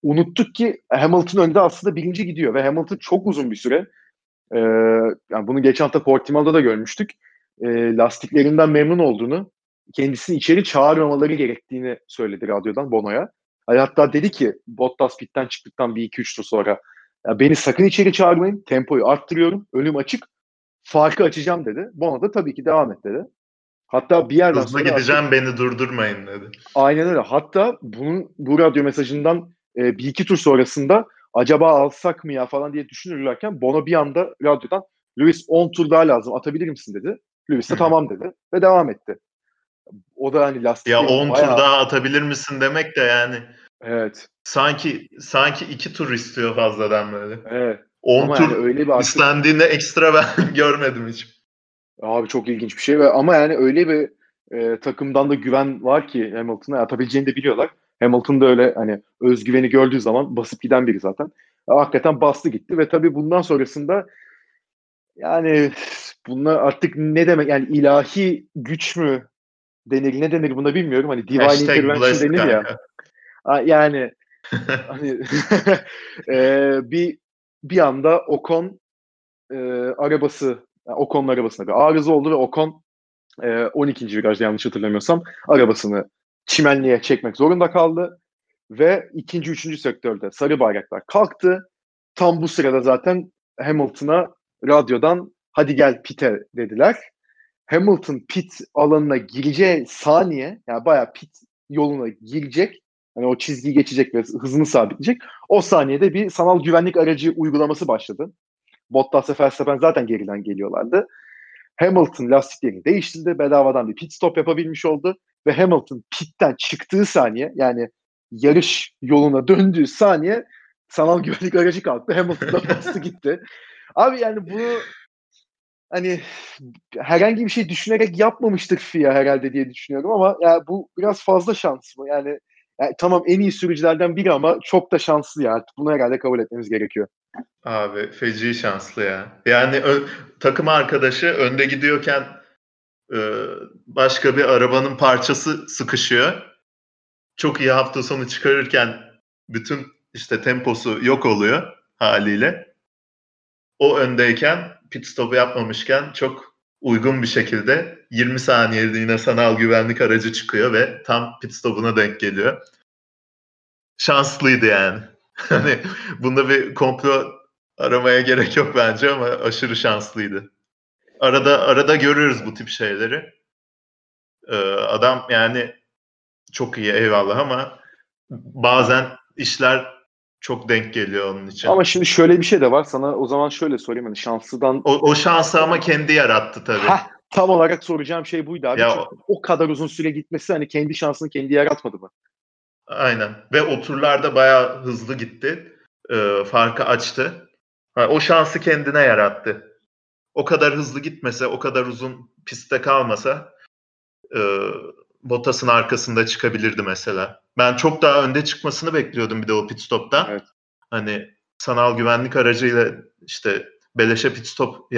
unuttuk ki Hamilton önde aslında birinci gidiyor ve Hamilton çok uzun bir süre yani bunu geçen hafta Portimao'da da görmüştük. Lastiklerinden memnun olduğunu, kendisini içeri çağırmamaları gerektiğini söyledi radyodan Bono'ya. Hatta dedi ki Bottas pitten çıktıktan bir 2-3 tur sonra beni sakın içeri çağırmayın, tempoyu arttırıyorum, önüm açık, farkı açacağım dedi. Bono da tabii ki devam et dedi. Hatta bir yerden hızlı gideceğim artık, beni durdurmayın dedi. Aynen öyle. Hatta bu radyo mesajından bir iki tur sonrasında acaba alsak mı ya falan diye düşünürlerken Bono bir anda radyodan Lewis 10 tur daha lazım atabilir misin dedi. Lewis de tamam dedi ve devam etti. O da hani lastik. Ya 10 tur daha atabilir misin demek de yani. Evet. Sanki 2 tur istiyor fazladan böyle. Evet. 10 ama tur yani öyle bir istendiğinde ekstra ben görmedim hiç. Abi çok ilginç bir şey ve ama yani öyle bir takımdan da güven var ki Hamilton'a atabileceğini de biliyorlar. Hamilton da öyle hani özgüveni gördüğü zaman basıp giden biri zaten. hakikaten bastı gitti ve tabii bundan sonrasında yani bunlar artık ne demek, yani ilahi güç mü denir, ne denir buna bilmiyorum. Hani divine intervention denir ya. Yani hani bir anda Ocon arabası, yani Ocon'un arabasına arıza oldu ve Ocon 12. virajda yanlış hatırlamıyorsam arabasını çimenliğe çekmek zorunda kaldı ve 2. 3. sektörde sarı bayraklar kalktı. Tam bu sırada zaten Hamilton'a radyodan hadi gel pit'e dediler. Hamilton pit alanına gireceği saniye, yani bayağı pit yoluna girecek. Hani o çizgiyi geçecek ve hızını sabitleyecek. O saniyede bir sanal güvenlik aracı uygulaması başladı. Bottas ve Verstappen zaten geriden geliyorlardı. Hamilton lastiklerini değiştirdi. Bedavadan bir pit stop yapabilmiş oldu. Ve Hamilton pitten çıktığı saniye, yani yarış yoluna döndüğü saniye sanal güvenlik aracı kalktı. Hamilton da bastı gitti. Abi yani bunu hani herhangi bir şey düşünerek yapmamıştır FIA herhalde diye düşünüyorum ama yani bu biraz fazla şans mı? Yani tamam en iyi sürücülerden biri ama çok da şanslı ya. Bunu herhalde kabul etmemiz gerekiyor. Abi feci şanslı ya. Yani takım arkadaşı önde gidiyorken başka bir arabanın parçası sıkışıyor. Çok iyi hafta sonu çıkarırken bütün işte temposu yok oluyor haliyle. O öndeyken pit stopu yapmamışken çok uygun bir şekilde 20 saniyede yine sanal güvenlik aracı çıkıyor ve tam pit stopuna denk geliyor. Şanslıydı yani. Hani bunda bir komplo aramaya gerek yok bence ama aşırı şanslıydı. Arada görürüz bu tip şeyleri. Adam yani çok iyi eyvallah ama bazen işler çok denk geliyor onun için. Ama şimdi şöyle bir şey de var. Sana o zaman şöyle sorayım. Yani şanslıdan... O şansı ama kendi yarattı tabii. Tam olarak soracağım şey buydu abi. O kadar uzun süre gitmesi hani kendi şansını kendi yaratmadı mı? Aynen. Ve o turlarda bayağı hızlı gitti. Farkı açtı. O şansı kendine yarattı. O kadar hızlı gitmese, o kadar uzun pistte kalmasa Bottas'ın arkasında çıkabilirdi mesela. Ben çok daha önde çıkmasını bekliyordum bir de o pit stop'tan. Evet. Hani sanal güvenlik aracıyla işte beleşe pit stop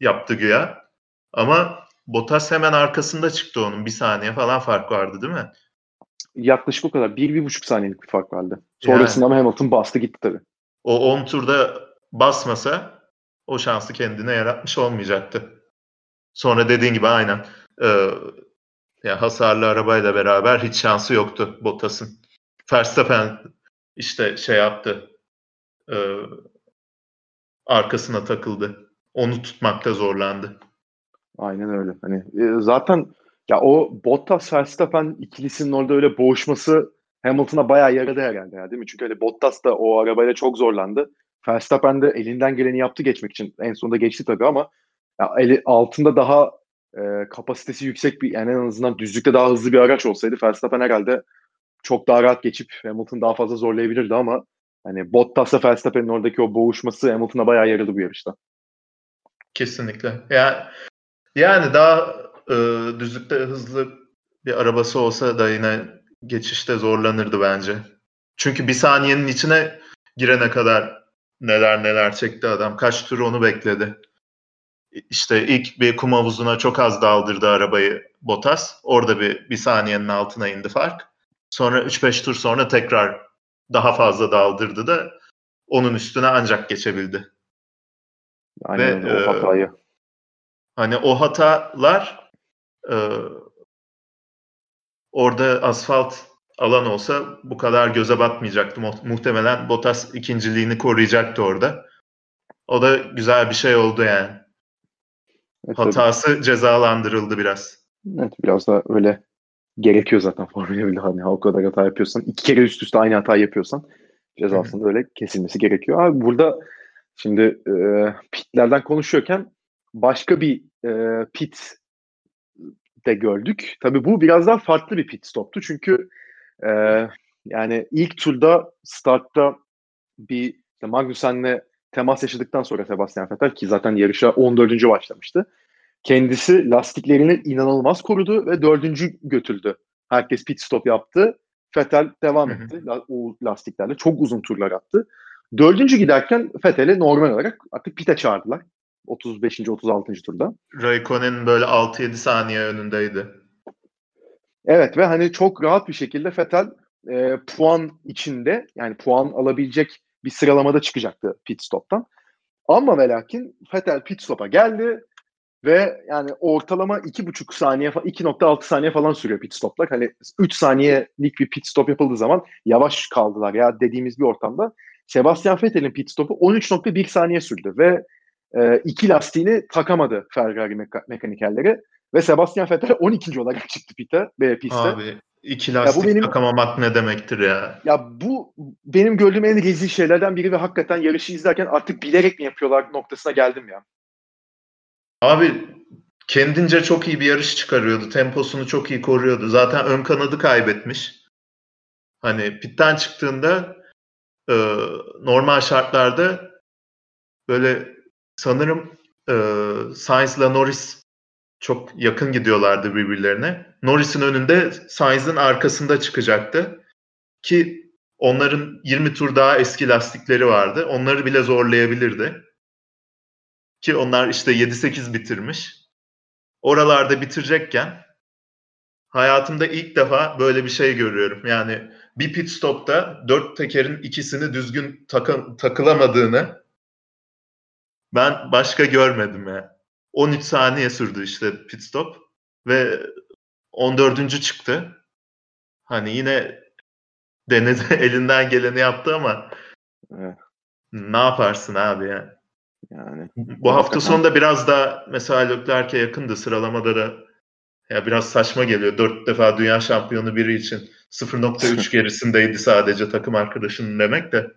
yaptı güya. Ama Bottas hemen arkasında çıktı onun. Bir saniye falan fark vardı değil mi? Yaklaşık o kadar. 1-1,5 saniyelik bir fark vardı. Sonrasında yani. Ama Hamilton bastı gitti tabii. O 10 turda basmasa o şansı kendine yaratmış olmayacaktı. Sonra dediğin gibi aynen. Yani hasarlı arabayla beraber hiç şansı yoktu Bottas'ın. Verstappen işte şey yaptı. Arkasına takıldı. Onu tutmakta zorlandı. Aynen öyle. Hani zaten ya o Bottas Verstappen ikilisinin orada öyle boğuşması Hamilton'a bayağı yaradı herhalde ya, değil mi? Çünkü öyle Bottas da o arabayla çok zorlandı. Verstappen de elinden geleni yaptı geçmek için. En sonunda geçti tabii ama ya eli altında daha kapasitesi yüksek bir, yani en azından düzlükte daha hızlı bir araç olsaydı Verstappen herhalde çok daha rahat geçip Hamilton daha fazla zorlayabilirdi ama hani Bottas'la Verstappen'in oradaki o boğuşması Hamilton'a bayağı yaradı bu yarışta. Kesinlikle. Yani daha düzlükte hızlı bir arabası olsa da yine geçişte zorlanırdı bence. Çünkü bir saniyenin içine girene kadar neler çekti adam. Kaç tur onu bekledi. İşte ilk bir kum havuzuna çok az daldırdı arabayı Bottas. Orada bir saniyenin altına indi fark. Sonra 3-5 tur sonra tekrar daha fazla daldırdı da onun üstüne ancak geçebildi. Aynen ve, o hatayı. Hani o hatalar orada asfalt alan olsa bu kadar göze batmayacaktı. Muhtemelen Bottas ikinciliğini koruyacaktı orada. O da güzel bir şey oldu yani. Evet, hatası tabii. Cezalandırıldı biraz. Evet, biraz da öyle gerekiyor zaten Formula 1'de, hani o kadar hata yapıyorsan, iki kere üst üste aynı hatayı yapıyorsan cezasının öyle kesilmesi gerekiyor. Abi burada şimdi pitlerden konuşuyorken başka bir pit de gördük. Tabii bu biraz daha farklı bir pit stoptu çünkü yani ilk turda startta bir işte Magnussen'le temas yaşadıktan sonra Sebastian Vettel, ki zaten yarışa 14. başlamıştı, kendisi lastiklerini inanılmaz korudu ve 4. götürdü. Herkes pit stop yaptı. Vettel devam etti. O lastiklerle çok uzun turlar attı. Dördüncü giderken Vettel'e normal olarak artık pite çağırdılar. 35. 36. turda. Raikkonen'in böyle 6-7 saniye önündeydi. Evet ve hani çok rahat bir şekilde Vettel puan içinde, yani puan alabilecek bir sıralamada çıkacaktı pit stop'tan. Ama ve lakin Vettel pit stop'a geldi ve yani ortalama 2,5 saniye 2.6 saniye falan sürüyor pit stop'lar. Hani 3 saniyelik bir pit stop yapıldığı zaman yavaş kaldılar ya dediğimiz bir ortamda. Sebastian Vettel'in pit stopu 13.1 saniye sürdü ve iki lastiğini takamadı Ferrari mekanikerleri ve Sebastian Vettel 12. olarak çıktı piste. Abi iki lastik takamamak ne demektir ya? Ya bu benim gördüğüm en rezil şeylerden biri ve hakikaten yarışı izlerken artık bilerek mi yapıyorlar noktasına geldim ya. Abi kendince çok iyi bir yarış çıkarıyordu. Temposunu çok iyi koruyordu. Zaten ön kanadı kaybetmiş. Hani pitten çıktığında normal şartlarda böyle sanırım Sainz'la Norris çok yakın gidiyorlardı birbirlerine. Norris'in önünde, Sainz'in arkasında çıkacaktı. Ki onların 20 tur daha eski lastikleri vardı. Onları bile zorlayabilirdi. Ki onlar işte 7-8 bitirmiş. Oralarda bitirecekken hayatımda ilk defa böyle bir şey görüyorum. Yani bir pit stopta 4 tekerin ikisini düzgün takılamadığını ben başka görmedim ya. 13 saniye sürdü işte pit stop ve 14. çıktı. Hani yine denedi, elinden geleni yaptı ama evet. Ne yaparsın abi ya? Yani bu hafta sonunda biraz daha mesela Leclerc'e yakındı sıralamada da ya biraz saçma geliyor. 4 defa dünya şampiyonu biri için 0.3 gerisindeydi sadece takım arkadaşının demek de.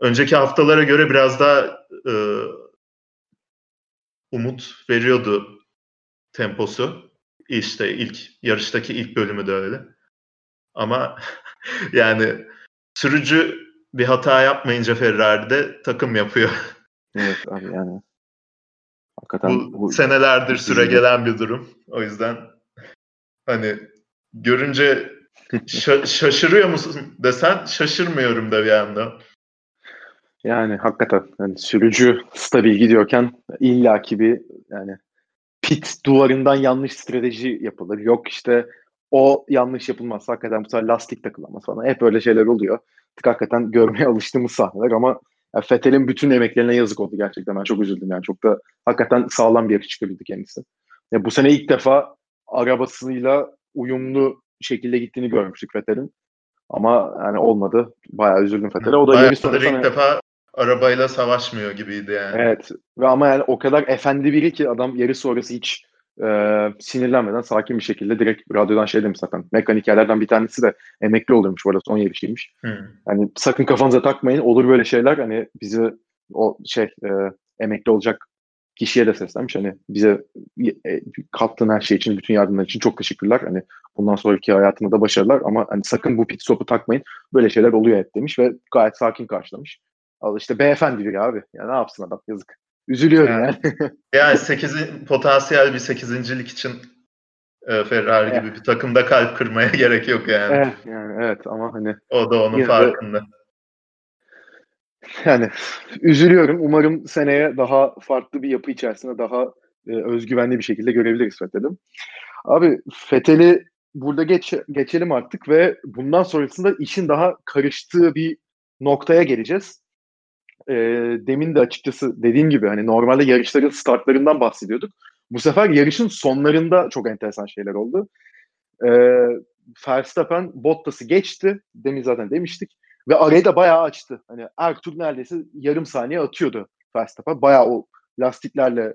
Önceki haftalara göre biraz daha umut veriyordu temposu. İşte ilk yarıştaki ilk bölümü de öyle. Ama yani sürücü bir hata yapmayınca Ferrari'de takım yapıyor. Evet abi yani. Hakikaten bu senelerdir süregelen bir durum. O yüzden hani görünce şaşırıyor musun desen şaşırmıyorum da bir anda. Yani hakikaten yani sürücü stabil gidiyorken illaki bir yani pit duvarından yanlış strateji yapılır. Yok işte o yanlış yapılmazsa hakikaten bu sefer lastik takılamaz falan. Hep öyle şeyler oluyor. Hakikaten görmeye alıştığımız sahneler ama yani Vettel'in bütün emeklerine yazık oldu gerçekten. Ben çok üzüldüm yani. Çok da hakikaten sağlam bir yarış çıkabildi kendisi. Ya bu sene ilk defa arabasıyla uyumlu şekilde gittiğini görmüştük Vettel'in. Ama yani olmadı. Bayağı üzüldüm Vettel'e. O da bayağı ilk defa arabayla savaşmıyor gibiydi yani. Evet. Ve ama yani o kadar efendi biri ki adam yarış sonrası hiç sinirlenmeden sakin bir şekilde direkt radyodan şey demiş zaten. Mekanikerlerden bir tanesi de emekli oluyormuş bu arada. 17'liymiş. Hani sakın kafanıza takmayın. Olur böyle şeyler. Hani bizi o emekli olacak kişiye de seslenmiş. Hani bize kattığın her şey için, bütün yardımlar için çok teşekkürler. Hani bundan sonraki hayatında da başarılar ama hani sakın bu pit stop'u takmayın. Böyle şeyler oluyor hep demiş ve gayet sakin karşılamış. Al işte beyefendi bir abi. Ya ne yapsın adam yazık. Üzülüyorum yani. Yani 8'in potansiyel bir 8.lik için Ferrari gibi bir takımda kalp kırmaya gerek yok yani. Yani evet ama hani o da onun farkında. Yani üzülüyorum. Umarım seneye daha farklı bir yapı içerisinde daha özgüvenli bir şekilde görebiliriz Vettel'i. Abi Vettel'i burada geçelim artık ve bundan sonrasında işin daha karıştığı bir noktaya geleceğiz. Demin de açıkçası dediğim gibi hani normalde yarışların startlarından bahsediyorduk. Bu sefer yarışın sonlarında çok enteresan şeyler oldu. Verstappen Bottas'ı geçti. Demin zaten demiştik. Ve arayı da bayağı açtı. Hani Ertuğrul neredeyse yarım saniye atıyordu Verstappen. Bayağı o lastiklerle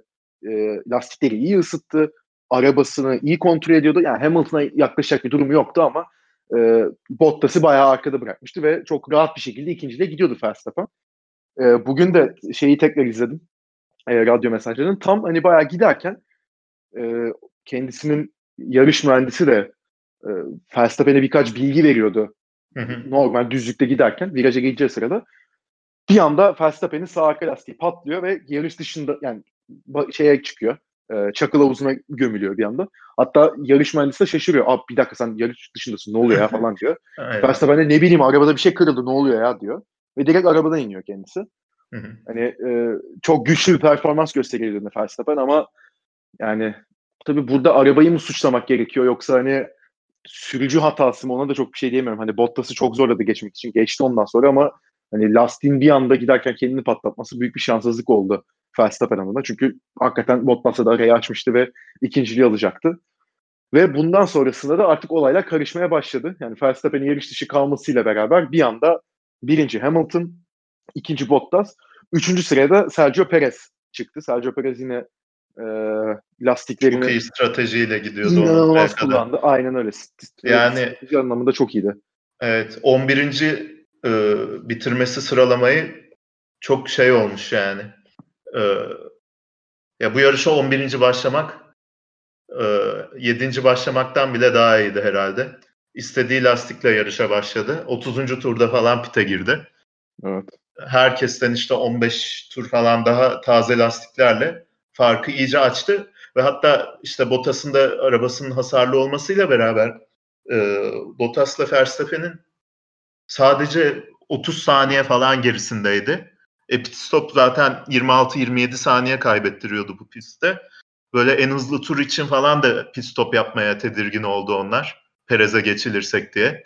lastikleri iyi ısıttı. Arabasını iyi kontrol ediyordu. Yani Hamilton'a yaklaşacak bir durumu yoktu ama Bottas'ı bayağı arkada bırakmıştı ve çok rahat bir şekilde ikinciliğe gidiyordu Verstappen. Bugün de şeyi tekrar izledim. Radyo mesajlarının. Tam hani bayağı giderken kendisinin yarış mühendisi de Verstappen'e birkaç bilgi veriyordu. Normal düzlükte giderken viraja geleceği sırada bir anda Verstappen'in sağ arka lastiği patlıyor ve yarış dışında yani şeye çıkıyor. Çakıl havuzuna gömülüyor bir anda. Hatta yarış mühendisi de şaşırıyor. Abi bir dakika sen yarış dışındasın ne oluyor ya falan diyor. Verstappen de ne bileyim arabada bir şey kırıldı ne oluyor ya diyor. ve direkt arabadan iniyor kendisi. Hı hı. Hani çok güçlü bir performans gösteriyordu Verstappen ama yani tabii burada arabayı mı suçlamak gerekiyor yoksa hani sürücü hatası mı, ona da çok bir şey diyemiyorum. Hani Bottas'ı çok zorladı geçmek için. Geçti ondan sonra ama hani lastiğin bir anda giderken kendini patlatması büyük bir şanssızlık oldu Verstappen adına. Çünkü hakikaten Bottas'a da arayı açmıştı ve ikinciliği alacaktı. Ve bundan sonrasında da artık olaylar karışmaya başladı. Yani Verstappen'in yarış dışı kalmasıyla beraber bir anda birinci Hamilton, ikinci Bottas, üçüncü sırada Sergio Perez çıktı. Sergio Perez yine lastiklerini çok iyi stratejiyle gidiyordu. İnanılmaz kullandı. Aynen öyle. Yani anlamında çok iyiydi. Evet. 11. bitirmesi sıralamayı çok şey olmuş yani. Ya bu yarışa 11. başlamak 7. başlamaktan bile daha iyiydi herhalde. İstediği lastikle yarışa başladı. 30. turda falan pite girdi. Evet. Herkesten işte 15 tur falan daha taze lastiklerle farkı iyice açtı ve hatta işte Bottas'ın da arabasının hasarlı olmasıyla beraber Bottas'la Verstappen'in sadece 30 saniye falan gerisindeydi. Pit stop zaten 26-27 saniye kaybettiriyordu bu pistte. Böyle en hızlı tur için falan da pit stop yapmaya tedirgin oldu onlar. Perez'e geçilirsek diye.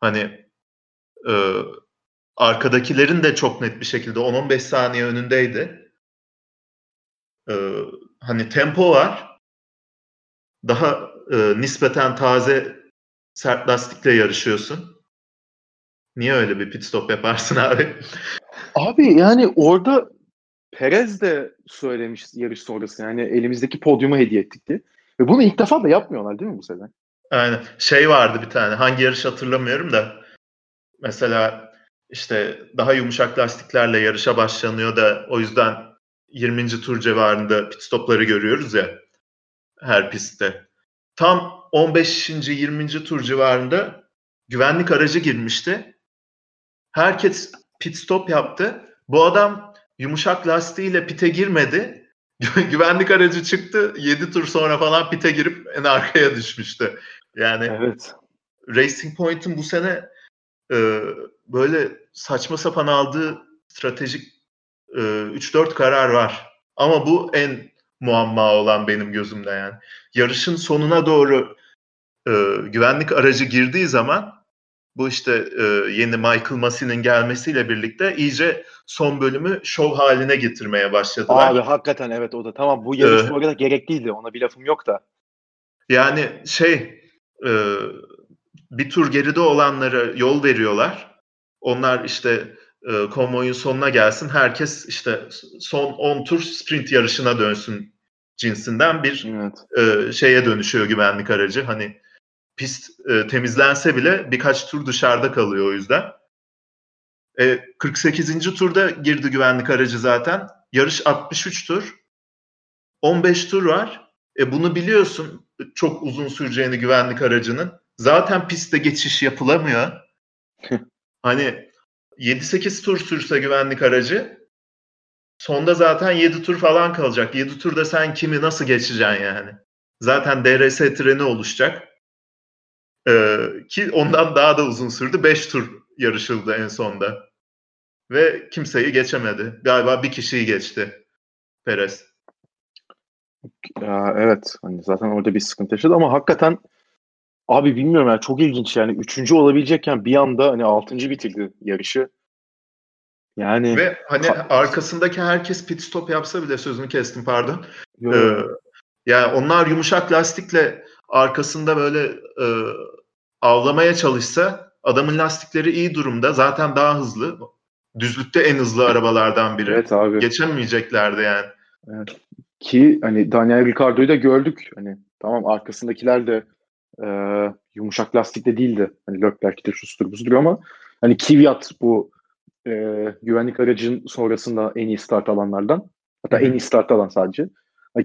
Hani arkadakilerin de çok net bir şekilde 10-15 saniye önündeydi. Hani tempo var. Daha nispeten taze sert lastikle yarışıyorsun. Niye öyle bir pit stop yaparsın abi? Abi yani orada Perez de söylemiş yarış sonrası, yani elimizdeki podyumu hediye ettik diye. Ve bunu ilk defa da yapmıyorlar değil mi bu sezon? Aynen. Şey vardı bir tane, hangi yarış hatırlamıyorum da. Mesela işte daha yumuşak lastiklerle yarışa başlanıyor da o yüzden 20. tur civarında pit stopları görüyoruz ya her pistte. Tam 15. 20. tur civarında güvenlik aracı girmişti. Herkes pit stop yaptı. Bu adam yumuşak lastiğiyle pite girmedi. Güvenlik aracı çıktı. 7 tur sonra falan pite girip en arkaya düşmüştü. Yani evet. Racing Point'in bu sene böyle saçma sapan aldığı stratejik 3-4 karar var. Ama bu en muamma olan benim gözümde yani. Yarışın sonuna doğru güvenlik aracı girdiği zaman bu işte yeni Michael Massey'nin gelmesiyle birlikte iyice son bölümü şov haline getirmeye başladılar. Abi hakikaten evet, o da tamam, bu yarış bu arada gerekliydi, ona bir lafım yok da. Yani bir tur geride olanlara yol veriyorlar. Onlar işte konvoyun sonuna gelsin, herkes işte son 10 tur sprint yarışına dönsün cinsinden bir evet. Şeye dönüşüyor güvenlik aracı. Hani pist temizlense bile birkaç tur dışarıda kalıyor o yüzden. 48. turda girdi güvenlik aracı zaten. Yarış 63 tur. 15 tur var. Bunu biliyorsun çok uzun süreceğini güvenlik aracının. Zaten pistte geçiş yapılamıyor. Hani 7-8 tur sürse güvenlik aracı sonda zaten 7 tur falan kalacak. 7 turda sen kimi nasıl geçeceksin yani? Zaten DRS treni oluşacak. Ki ondan daha da uzun sürdü. 5 tur yarışıldı en sonda. Ve kimseyi geçemedi. Galiba bir kişiyi geçti Perez. Ya, evet. Hani zaten orada bir sıkıntı yaşadı ama hakikaten abi bilmiyorum yani, çok ilginç yani. 3. olabilecekken bir anda hani 6. bitirdi yarışı. Yani ve hani arkasındaki herkes pit stop yapsa bile, sözünü kestim pardon. Yani onlar yumuşak lastikle arkasında böyle avlamaya çalışsa adamın lastikleri iyi durumda. Zaten daha hızlı. Düzlükte en hızlı arabalardan biri. Evet abi. Geçemeyeceklerdi yani. Evet. Ki hani Daniel Ricciardo'yu da gördük. Hani tamam arkasındakiler de yumuşak lastikte değildi. Hani Leclerc'te şustur busudur ama hani Kvyat bu güvenlik aracın sonrasında en iyi start alanlardan. Hatta en iyi start alan sadece.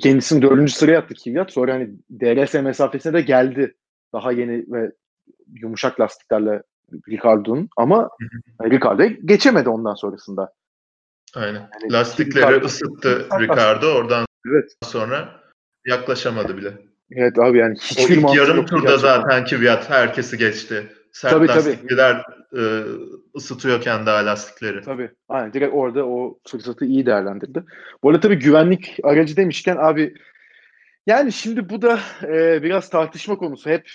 Kendisini 4. sıraya attı Kvyat. Sonra hani DRS mesafesine de geldi. Daha yeni ve yumuşak lastiklerle Ricciardo'nun ama Ricciardo geçemedi ondan sonrasında. Aynen. Yani lastikleri Ricciardo ısıttı Ricciardo oradan evet. Sonra yaklaşamadı bile. Evet abi yani hiçbir mantığı yok. Yarım turda zaten Kvyat herkesi geçti. sert tabii, lastikler ısıtıyor kendi lastikleri. Tabii. Aynen. Direkt orada o fırsatı iyi değerlendirdi. Bu arada tabii güvenlik aracı demişken abi yani şimdi bu da biraz tartışma konusu. Hep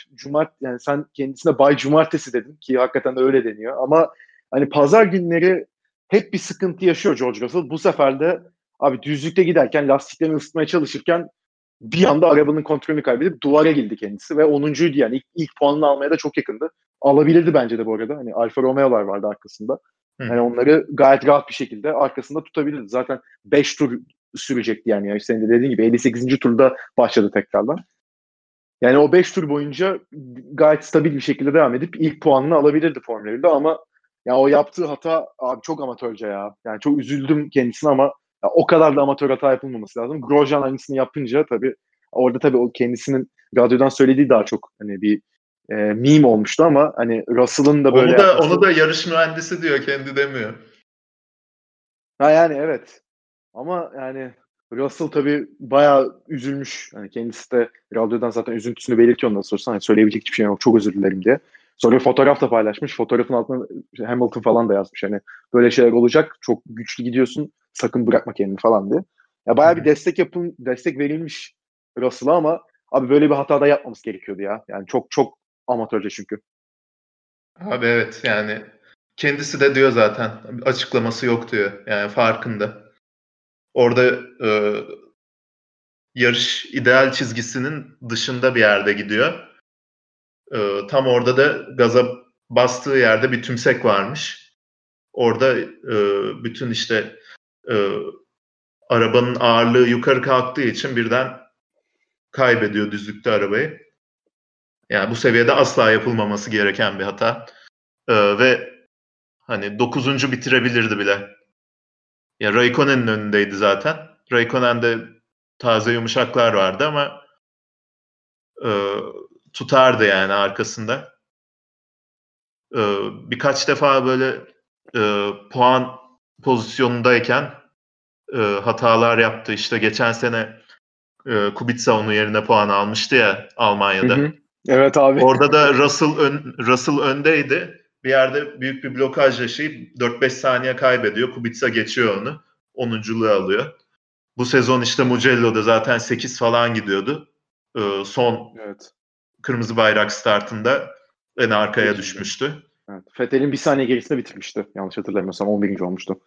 yani sen kendisine Bay Cumartesi dedin ki hakikaten öyle deniyor ama hani pazar günleri hep bir sıkıntı yaşıyor George Russell. Bu sefer de abi düzlükte giderken lastiklerini ısıtmaya çalışırken bir anda arabanın kontrolünü kaybedip duvara girdi kendisi ve 10.'uydu yani ilk puanını almaya da çok yakındı. Alabilirdi bence de bu arada. Hani Alfa Romeo'lar vardı arkasında. Yani onları gayet rahat bir şekilde arkasında tutabilirdi. Zaten 5 tur sürecekti yani. Senin de dediğin gibi 58. turda başladı tekrardan. Yani o 5 tur boyunca gayet stabil bir şekilde devam edip ilk puanını alabilirdi Formula 1'de ama ya o yaptığı hata abi çok amatörce ya. Yani çok üzüldüm kendisine ama o kadar da amatör hata yapılmaması lazım. Grosjean aynısını yapınca tabii orada tabii o kendisinin radyodan söylediği daha çok hani bir meme olmuştu ama hani Russell'ın da böyle onu da yarış mühendisi diyor, kendi demiyor. Ha yani evet. Ama yani Russell tabii bayağı üzülmüş. Yani kendisi de radyodan zaten üzüntüsünü belirtiyor, ondan sorsan hani söyleyebilecek hiçbir şey yok. Çok özür dilerim diye. Sonra fotoğraf da paylaşmış. Fotoğrafın altına Hamilton falan da yazmış. Hani böyle şeyler olacak. Çok güçlü gidiyorsun. Sakın bırakma kendini falan diye. Ya bayağı bir destek verilmiş Russell'a ama abi böyle bir hata da yapmamız gerekiyordu ya. Yani çok çok amatörce çünkü. Abi evet yani kendisi de diyor zaten. Açıklaması yok diyor. Yani farkında. Orada yarış ideal çizgisinin dışında bir yerde gidiyor. Tam orada da gaza bastığı yerde bir tümsek varmış. Orada bütün işte arabanın ağırlığı yukarı kalktığı için birden kaybediyor düzlükte arabayı. Yani bu seviyede asla yapılmaması gereken bir hata. Ve hani 9. bitirebilirdi bile. Ya Raikkonen'in önündeydi zaten. Raikkonen'de taze yumuşaklar vardı ama tutardı yani arkasında. Birkaç defa böyle puan pozisyonundayken hatalar yaptı. İşte geçen sene Kubica onun yerine puan almıştı ya Almanya'da. Hı hı. Evet abi. Orada da Russell öndeydi. Bir yerde büyük bir blokaj yaşayıp 4-5 saniye kaybediyor. Kubica geçiyor onu. 10.'luğu alıyor. Bu sezon işte Mugello'da zaten 8 falan gidiyordu. Evet. Kırmızı bayrak startında en arkaya düşmüştü. Evet. Vettel'in bir saniye gerisinde bitirmişti. Yanlış hatırlamıyorsam 11. olmuştu.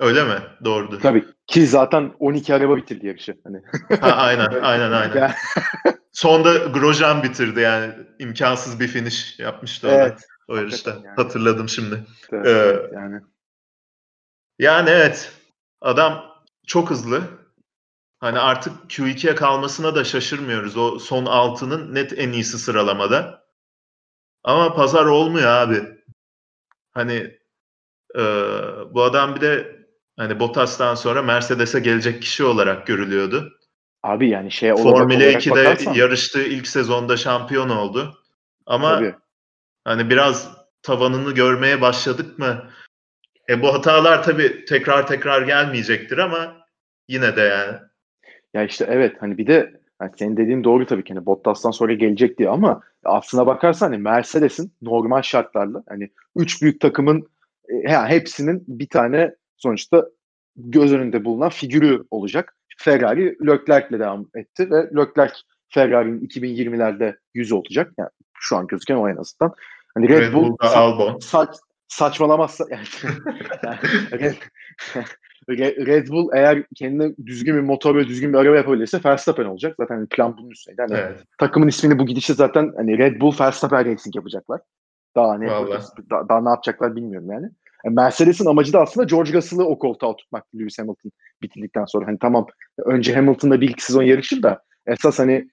Öyle mi? Doğrudur. Tabii ki zaten 12 araba bitirdi yarışı. Hani. Ha, aynen. Sonda Grosjean bitirdi yani. İmkansız bir finish yapmıştı evet, o yarışta. Yani. Hatırladım şimdi. Evet, yani evet. Adam çok hızlı. Hani artık Q2'ye kalmasına da şaşırmıyoruz. O son 6'nın net en iyisi sıralamada. Ama pazar olmuyor abi. Hani bu adam bir de hani Bottas'tan sonra Mercedes'e gelecek kişi olarak görülüyordu. Abi yani Formula 2'de yarıştığı ilk sezonda şampiyon oldu. Ama tabii. Hani biraz tavanını görmeye başladık mı? Bu hatalar tabii tekrar gelmeyecektir ama yine de yani. Ya işte evet hani bir de yani senin dediğin doğru tabii ki hani Bottas'tan sonra gelecek diye ama aslına bakarsan hani Mercedes'in normal şartlarla hani 3 büyük takımın yani hepsinin bir tane sonuçta göz önünde bulunan figürü olacak. Ferrari Leclerc'le devam etti ve Leclerc Ferrari'nin 2020'lerde yüzü olacak. Yani şu an gözüken o en azından. Hani Red Bull Albon saçmalamazsa yani Red Bull eğer kendine düzgün bir motor ve düzgün bir araba yapabilirse Verstappen olacak. Zaten plan bunun üstüne. Yani evet. Takımın ismini bu gidişte zaten hani Red Bull Verstappen Racing yapacaklar. Daha ne yapacaklar bilmiyorum yani. Mercedes'in amacı da aslında George Russell'ı o koltuğa oturtmak. Lewis Hamilton bitirdikten sonra. Hani tamam önce Hamilton'da bir iki sezon yarışır da esas hani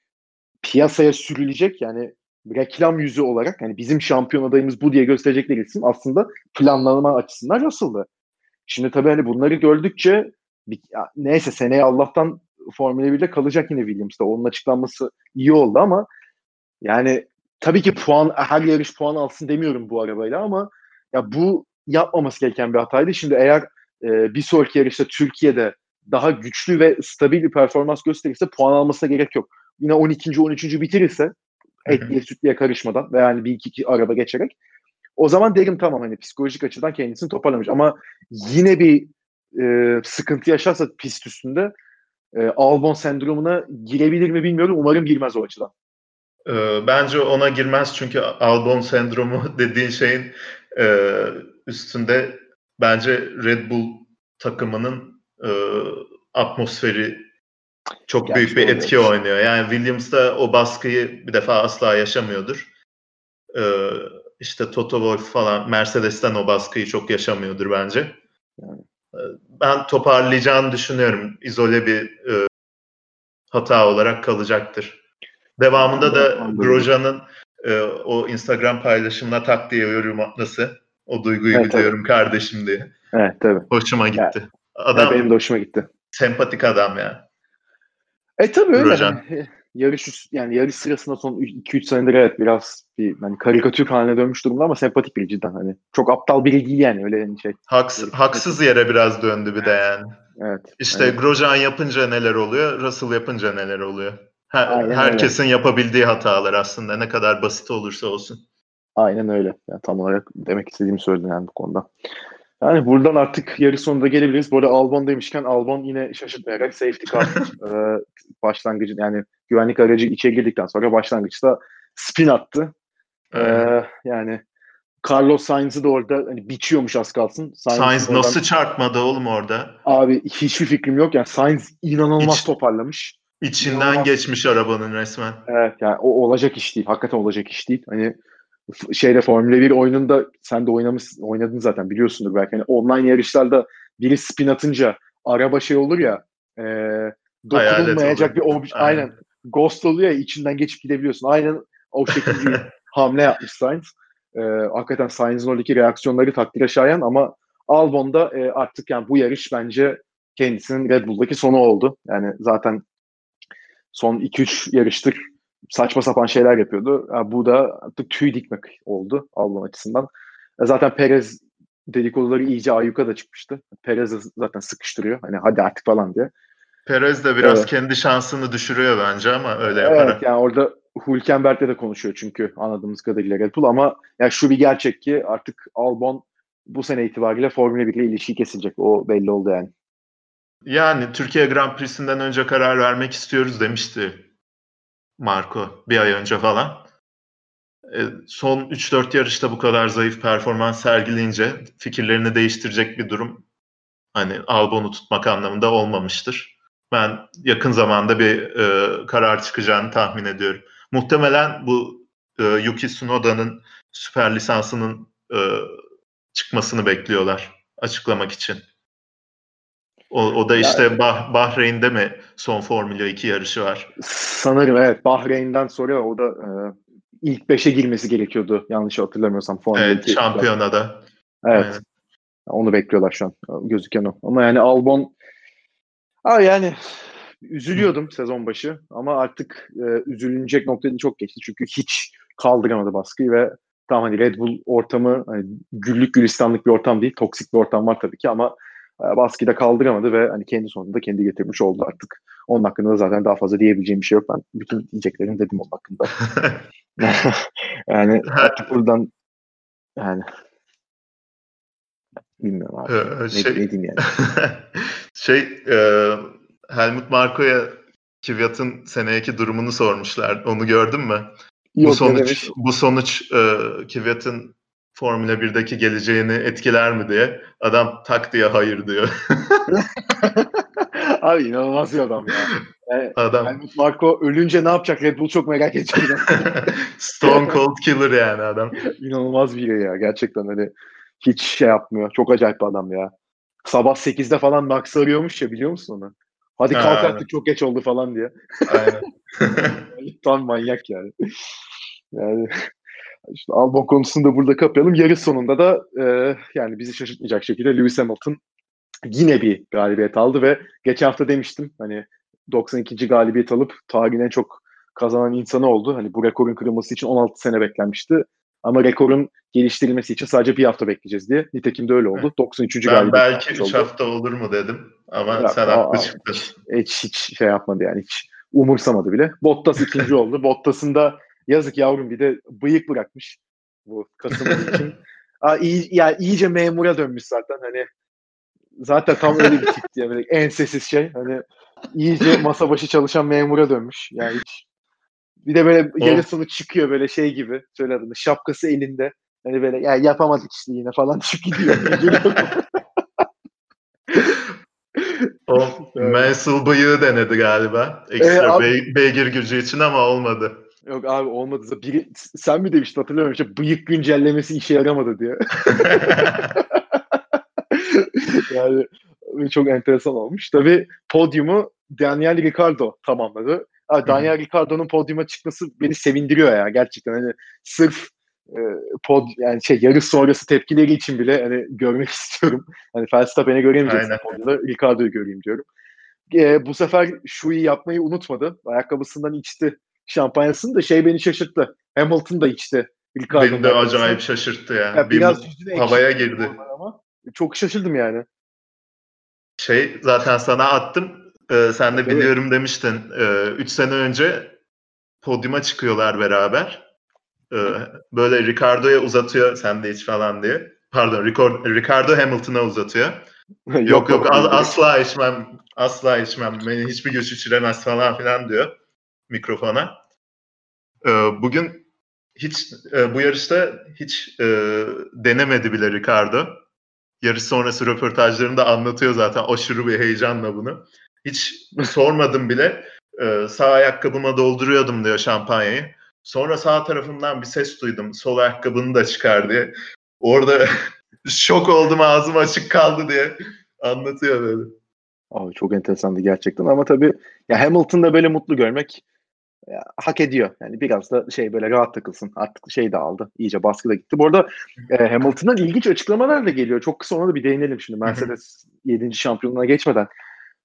piyasaya sürülecek yani reklam yüzü olarak hani bizim şampiyon adayımız bu diye gösterecekleri isim aslında planlama açısından Russell'dı. Şimdi tabii hani bunları gördükçe neyse seneye Allah'tan Formula 1'de kalacak yine Williams'da. Onun açıklanması iyi oldu ama yani tabii ki her yarış puan alsın demiyorum bu arabayla ama ya bu yapmaması gereken bir hataydı. Şimdi eğer bir sonraki yarışta Türkiye'de daha güçlü ve stabil bir performans gösterirse puan almasına gerek yok. Yine 12. 13. bitirirse etliye sütliye karışmadan ve yani bir iki araba geçerek. O zaman derim tamam, hani psikolojik açıdan kendisini toparlamış. Ama yine bir sıkıntı yaşarsa pist üstünde Albon sendromuna girebilir mi bilmiyorum. Umarım girmez o açıdan. Bence ona girmez çünkü Albon sendromu dediğin şeyin üstünde bence Red Bull takımının atmosferi çok gerçekten büyük bir etki oynuyor. Yani Williams da o baskıyı bir defa asla yaşamıyordur. İşte Toto Wolff falan Mercedes'ten o baskıyı çok yaşamıyordur bence. Yani. Ben toparlayacağını düşünüyorum. İzole bir hata olarak kalacaktır. Devamında da Grosjean'ın o Instagram paylaşımına tak diye yorum atması. O duyguyu evet, biliyorum tabii kardeşim diye. Evet tabii. Hoşuma gitti. Yani, adam, benim de hoşuma gitti. Sempatik adam yani. Tabii öyle. Yani, yarış sırasında son 2-3 senedir evet biraz bir hani karikatür haline dönmüş durumda ama sempatik biri cidden hani. Çok aptal biri değil yani öyle hani şey. Haksız yere biraz döndü bir de yani. Evet. İşte evet. Grosjean yapınca neler oluyor, Russell yapınca neler oluyor. Herkesin yapabildiği hatalar aslında ne kadar basit olursa olsun. Aynen öyle. Yani tam olarak demek istediğimi söyledin yani bu konuda. Yani buradan artık yarı sonunda gelebiliriz. Bu arada Albon demişken Albon yine şaşırtmayarak safety car başlangıcı yani güvenlik aracı içeri girdikten sonra başlangıçta spin attı. Yani Carlos Sainz'ı da orada hani biçiyormuş az kalsın. Sainz oradan, nasıl çarpmadı oğlum orada? Abi hiçbir fikrim yok. Yani Sainz inanılmaz toparlamış. İçinden geçmiş arabanın resmen. Evet yani o olacak iş değil. Hakikaten olacak iş değil. Hani şeyde Formula 1 oyununda sen de oynadın zaten biliyorsundur belki. Hani online yarışlarda biri spin atınca araba şey olur ya dokunulmayacak bir obje. Aynen. Ghost oluyor ya içinden geçip gidebiliyorsun. Aynen o şekilde bir hamle yapmış Sainz. Hakikaten Sainz'in oradaki reaksiyonları takdire şayan ama Albon'da artık yani bu yarış bence kendisinin Red Bull'daki sonu oldu. Yani zaten son 2-3 yarıştır saçma sapan şeyler yapıyordu. Yani bu da artık tüy dikmek oldu Albon açısından. Zaten Perez dedikoduları iyice ayyuka da çıkmıştı. Perez'i zaten sıkıştırıyor. Hani hadi artık falan diye. Perez de biraz kendi şansını düşürüyor bence ama öyle yaparak. Evet yani orada Hülkenberg'le de konuşuyor çünkü anladığımız kadarıyla Red Bull ama yani şu bir gerçek ki artık Albon bu sene itibariyle Formula 1 ile ilişki kesilecek. O belli oldu yani. Yani Türkiye Grand Prix'sinden önce karar vermek istiyoruz demişti Marko bir ay önce falan. Son 3-4 yarışta bu kadar zayıf performans sergileyince fikirlerini değiştirecek bir durum hani Albon'u tutmak anlamında olmamıştır. Ben yakın zamanda bir karar çıkacağını tahmin ediyorum. Muhtemelen bu Yuki Tsunoda'nın süper lisansının çıkmasını bekliyorlar açıklamak için. O da işte yani, Bahreyn'de mi son Formula 2 yarışı var? Sanırım evet. Bahreyn'den sonra o da ilk 5'e girmesi gerekiyordu. Yanlış hatırlamıyorsam Formula 2. Evet, şampiyonada. Evet. Yani. Onu bekliyorlar şu an. Gözüken o. Ama yani Albon yani üzülüyordum sezon başı. Ama artık üzülünecek noktada çok geçti. Çünkü hiç kaldıramadı baskıyı ve tamam hani Red Bull ortamı hani güllük gülistanlık bir ortam değil. Toksik bir ortam var tabii ki ama baskıyı da kaldıramadı ve hani kendi sonunda kendi getirmiş oldu artık. Onun hakkında da zaten daha fazla diyebileceğim bir şey yok. Ben bütün diyeceklerimi dedim onun hakkında. Yani artık buradan yani bilmiyorum abi. Ne diyeyim yani. Helmut Marko'ya Kvyat'ın seneyeki durumunu sormuşlar. Onu gördün mü? Yok, bu sonuç Kvyat'ın Formula 1'deki geleceğini etkiler mi diye. Adam tak diye hayır diyor. Abi inanılmaz bir adam ya. Helmut Marko ölünce ne yapacak? Red Bull çok merak edecek. Stone Cold Killer yani adam. İnanılmaz biri ya. Gerçekten hani hiç şey yapmıyor. Çok acayip bir adam ya. Sabah 8'de falan Max arıyormuş ya biliyor musun onu? Hadi kalk artık çok geç oldu falan diye. Aynen. Tam manyak yani. Yani... İşte Albon konusunu da burada kapayalım. Yarış sonunda da yani bizi şaşırtmayacak şekilde Lewis Hamilton yine bir galibiyet aldı ve geçen hafta demiştim hani 92. galibiyet alıp tarihin en çok kazanan insanı oldu. Hani bu rekorun kırılması için 16 sene beklenmişti. Ama rekorun geliştirilmesi için sadece bir hafta bekleyeceğiz diye. Nitekim de öyle oldu. 93. galibiyet. Ben belki 3 hafta olur mu dedim. Ama ya, sen haklı çıktın. Hiç şey yapmadı yani. Hiç umursamadı bile. Bottas ikinci oldu. Bottas'ın da Yazık yavrum, bir de bıyık bırakmış bu Kasım için. Yani iyice memura dönmüş zaten hani. Zaten tam öyle bir tip diye böyle ensesiz şey. Hani iyice masa başı çalışan memura dönmüş. Yani hiç. Bir de böyle yarısını çıkıyor böyle şey gibi. Söyle adını. Şapkası elinde. Hani böyle ya yapamadık işte yine falan çık gidiyor. O Mansell bıyığı denedi galiba. Ekstra beygir gücü için ama olmadı. Yok abi olmadı. Sen mi demiştin hatırlamıyorum. İşte bıyık güncellemesi işe yaramadı diye. Yani çok enteresan olmuş. Tabii podyumu Daniel Ricciardo tamamladı. Daniel Ricciardo'nun podyuma çıkması beni sevindiriyor ya gerçekten. Hani sırf yani şey yarış sonrası tepkileri için bile hani görmek istiyorum. Hani Verstappen'e göremeyeceksin podyumda, Ricciardo'yu göreyim diyorum. Bu sefer şuyu yapmayı unutmadı. Ayakkabısından içti şampanyasını da şey beni şaşırttı. Hamilton da içti. Beni de acayip şaşırttı ya. Yani. Biraz havaya girdi. Çok şaşırdım yani. Şey zaten sana attım. Sen de evet, biliyorum demiştin. 3 sene önce podyuma çıkıyorlar beraber. Böyle Ricardo'ya uzatıyor sen de hiç falan diye. Pardon, Ricardo Hamilton'a uzatıyor. yok asla içmem. Asla içmem. Beni hiçbir güç içiremez falan filan diyor mikrofona. Bugün hiç bu yarışta hiç denemedi bile Ricardo. Yarış sonrası röportajlarında anlatıyor zaten aşırı bir heyecanla bunu. Hiç sormadım bile. Sağ ayakkabıma dolduruyordum diyor şampanyayı. Sonra sağ tarafımdan bir ses duydum. Sol ayakkabını da çıkar diye. Orada şok oldum, ağzım açık kaldı diye anlatıyor böyle. Abi çok enteresandı gerçekten ama tabii ya Hamilton'da böyle mutlu görmek ya, hak ediyor. Yani biraz da şey böyle rahat takılsın. Artık şey de aldı. İyice baskı da gitti. Bu arada Hamilton'dan ilginç açıklamalar da geliyor. Çok kısa ona da bir değinelim şimdi. Mercedes 7. şampiyonluğuna geçmeden.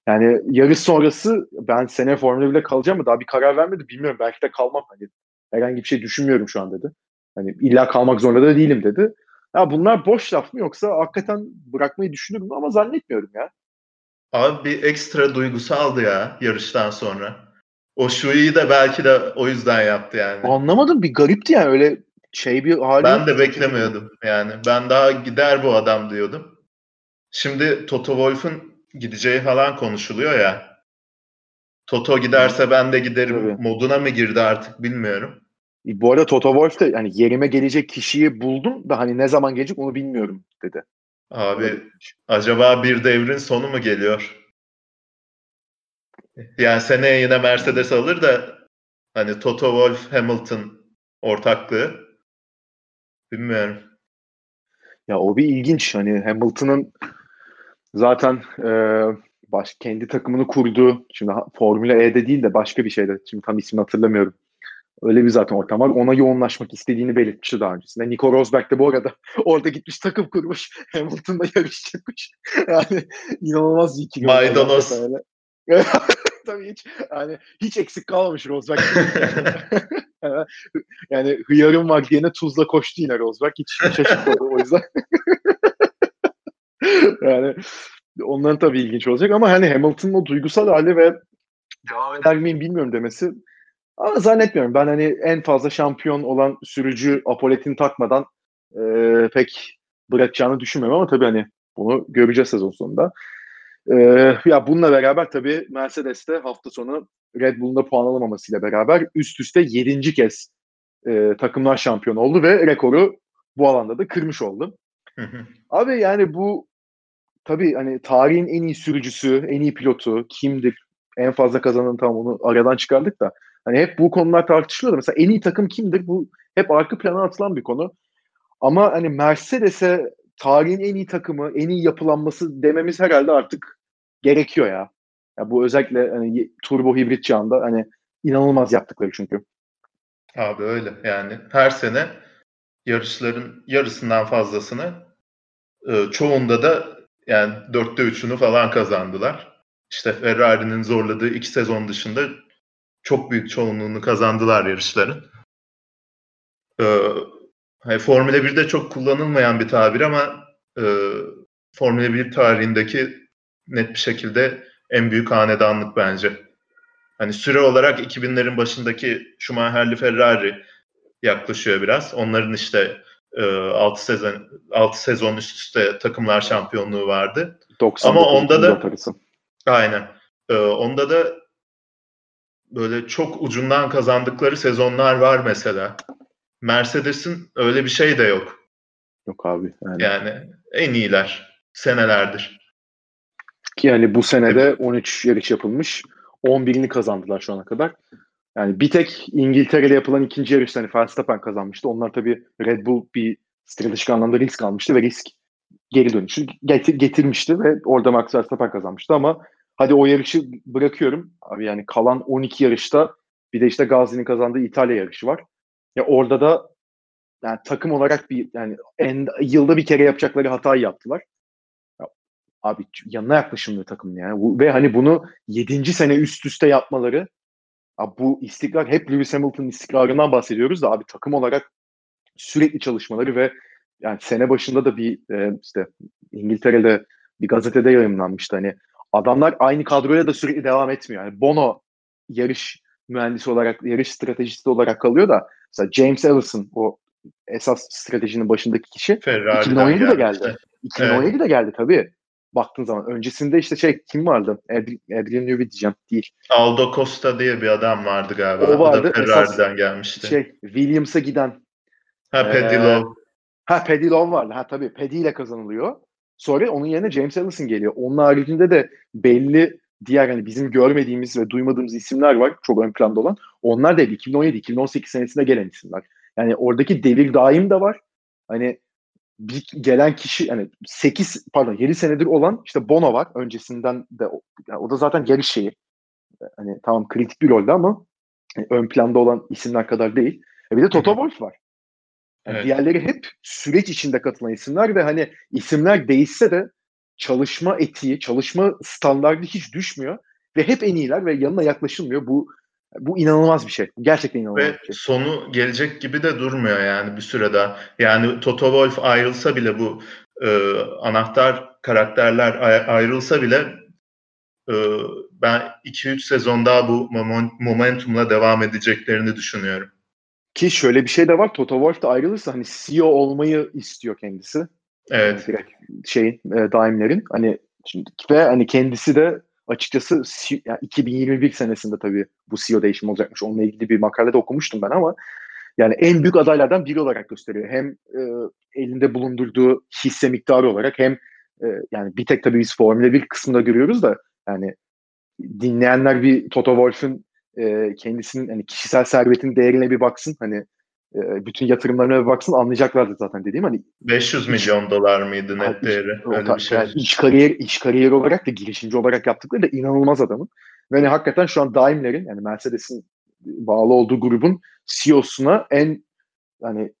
Yani yarış sonrası ben seneye Formula 1'de kalacağım mı? Daha bir karar vermedi. Bilmiyorum. Belki de kalmam. Hani herhangi bir şey düşünmüyorum şu an dedi. Hani illa kalmak zorunda da değilim dedi. Ya bunlar boş laf mı yoksa hakikaten bırakmayı düşünürüm ama zannetmiyorum ya. Abi bir ekstra duygusaldı ya yarıştan sonra. O şuyu da belki de o yüzden yaptı yani. Anlamadım, bir garipti yani öyle şey bir hali. Ben de beklemiyordum yani. Ben daha gider bu adam diyordum. Şimdi Toto Wolff'un gideceği falan konuşuluyor ya. Toto giderse ben de giderim tabii moduna mı girdi artık bilmiyorum. Bu arada Toto Wolff da hani yerime gelecek kişiyi buldum da hani ne zaman gelecek onu bilmiyorum dedi. Abi öyle. Acaba bir devrin sonu mu geliyor? Yani seneye yine Mercedes alır da hani Toto Wolff Hamilton ortaklığı bilmiyorum. Ya o bir ilginç hani Hamilton'ın zaten kendi takımını kurduğu şimdi Formula E'de değil de başka bir şeyde şimdi tam ismini hatırlamıyorum. Öyle bir zaten ortam var. Ona yoğunlaşmak istediğini belirtmişti daha öncesinde. Nico Rosberg de bu arada orada gitmiş takım kurmuş. Hamilton'da yarışacakmış. Yani inanılmaz bir ikili. Maydanoz. Tabii hiç yani hiç eksik kalmamış Rosberg. Yani hıyarım var diyene tuzla koştu yine Rosberg. Hiç şaşırtmadı o yüzden. Yani onların tabii ilginç olacak ama hani Hamilton'ın o duygusal hali ve devam eder miyim bilmiyorum demesi ama zannetmiyorum. Ben hani en fazla şampiyon olan sürücü apoletini takmadan pek bırakacağını düşünmüyorum ama tabii hani bunu göreceğiz sezon sonunda. Ya bununla beraber tabii Mercedes'te hafta sonu Red Bull'un da puan alamamasıyla beraber üst üste 7. kez takımlar şampiyon oldu ve rekoru bu alanda da kırmış oldu. Abi yani bu tabii hani tarihin en iyi sürücüsü, en iyi pilotu kimdir? En fazla kazanan tam onu aradan çıkardık da hani hep bu konular tartışılıyordu. Mesela en iyi takım kimdir? Bu hep arka plana atılan bir konu. Ama hani Mercedes'e tarihin en iyi takımı, en iyi yapılanması dememiz herhalde artık gerekiyor ya. Ya bu özellikle hani turbo hibrit çağında hani inanılmaz yaptıkları çünkü. Abi öyle yani her sene yarışların yarısından fazlasını çoğunda da yani 4'te 3'ünü falan kazandılar. İşte Ferrari'nin zorladığı 2 sezon dışında çok büyük çoğunluğunu kazandılar yarışların. Formula 1'de çok kullanılmayan bir tabir ama Formula 1 tarihindeki net bir şekilde en büyük hanedanlık bence. Hani süre olarak 2000'lerin başındaki Schumacher'li Ferrari yaklaşıyor biraz. Onların işte 6 sezon üst üste takımlar şampiyonluğu vardı. Ama onda da aynen. Onda da böyle çok ucundan kazandıkları sezonlar var mesela. Mercedes'in öyle bir şey de yok. Yok abi. Yani en iyiler senelerdir. Ki yani bu senede 13 yarış yapılmış. 11'ini kazandılar şu ana kadar. Yani bir tek İngiltere'de yapılan ikinci yarışta hani Verstappen kazanmıştı. Onlar tabii Red Bull bir stratejik anlamda risk almıştı ve risk geri dönüşü getirmişti ve orada Max Verstappen kazanmıştı ama hadi o yarışı bırakıyorum. Abi yani kalan 12 yarışta bir de işte Gasly'nin kazandığı İtalya yarışı var. Ya orada da yani takım olarak bir yani yılda bir kere yapacakları hatayı yaptılar. Ya, abi yanına yaklaşımlı takımın yani. Ve hani bunu 7. sene üst üste yapmaları abi bu istikrar hep Lewis Hamilton'ın istikrarından bahsediyoruz da abi takım olarak sürekli çalışmaları ve yani sene başında da bir işte İngiltere'de bir gazetede yayımlanmıştı hani adamlar aynı kadroyla da sürekli devam etmiyor. Yani Bono yarış mühendisi olarak, yarış stratejisti olarak kalıyor da mesela James Allison o esas stratejinin başındaki kişi Ferrari'den 2017'de yani geldi. 2017'de evet. Geldi tabii. Baktığın zaman öncesinde işte şey kim vardı? Adrian Newey diyeceğim değil. Aldo Costa diye bir adam vardı galiba. O vardı. O da Ferrari'den gelmişti. Şey Williams'a giden. Paddy Lowe. Paddy Lowe vardı. Tabii Paddy ile kazanılıyor. Sonra onun yerine James Allison geliyor. Onun haricinde de belli diğer hani bizim görmediğimiz ve duymadığımız isimler var. Çok ön planda olan. Onlar da 2017-2018 senesinde gelen isimler. Yani oradaki devir daim de var. Hani bir gelen kişi yani 7 senedir olan işte Bono var. Öncesinden de yani o da zaten yarış şeyi. Hani tamam kritik bir rolde ama yani ön planda olan isimler kadar değil. Bir de Toto Wolff var. Yani evet. Diğerleri hep süreç içinde katılan isimler ve hani isimler değişse de çalışma etiği, çalışma standardı hiç düşmüyor ve hep en iyiler ve yanına yaklaşılmıyor. Bu inanılmaz bir şey. Gerçekten inanılmaz ve bir şey. Sonu gelecek gibi de durmuyor yani bir süre daha. Yani Toto Wolff ayrılsa bile bu anahtar karakterler ayrılsa bile ben 2-3 sezon daha bu momentumla devam edeceklerini düşünüyorum. Ki şöyle bir şey de var. Toto Wolff da ayrılırsa hani CEO olmayı istiyor kendisi. Evet. Direkt Daimler'in. Hani şimdi ve hani kendisi de açıkçası yani 2021 senesinde tabii bu CEO değişimi olacakmış. Onunla ilgili bir makalede okumuştum ben ama yani en büyük adaylardan biri olarak gösteriyor. Hem elinde bulundurduğu hisse miktarı olarak hem yani bir tek tabii biz Formula 1 kısmında görüyoruz da yani dinleyenler bir Toto Wolff'un kendisinin hani kişisel servetin değerine bir baksın hani bütün yatırımlarına bir baksın anlayacaklardı zaten dediğim hani $500 milyon mıydı net değeri öyle bir şey. Yani iş kariyeri olarak da girişimci olarak yaptıkları da inanılmaz adamın. Ve hani hakikaten şu an Daimler'in yani Mercedes'in bağlı olduğu grubun CEO'suna en yani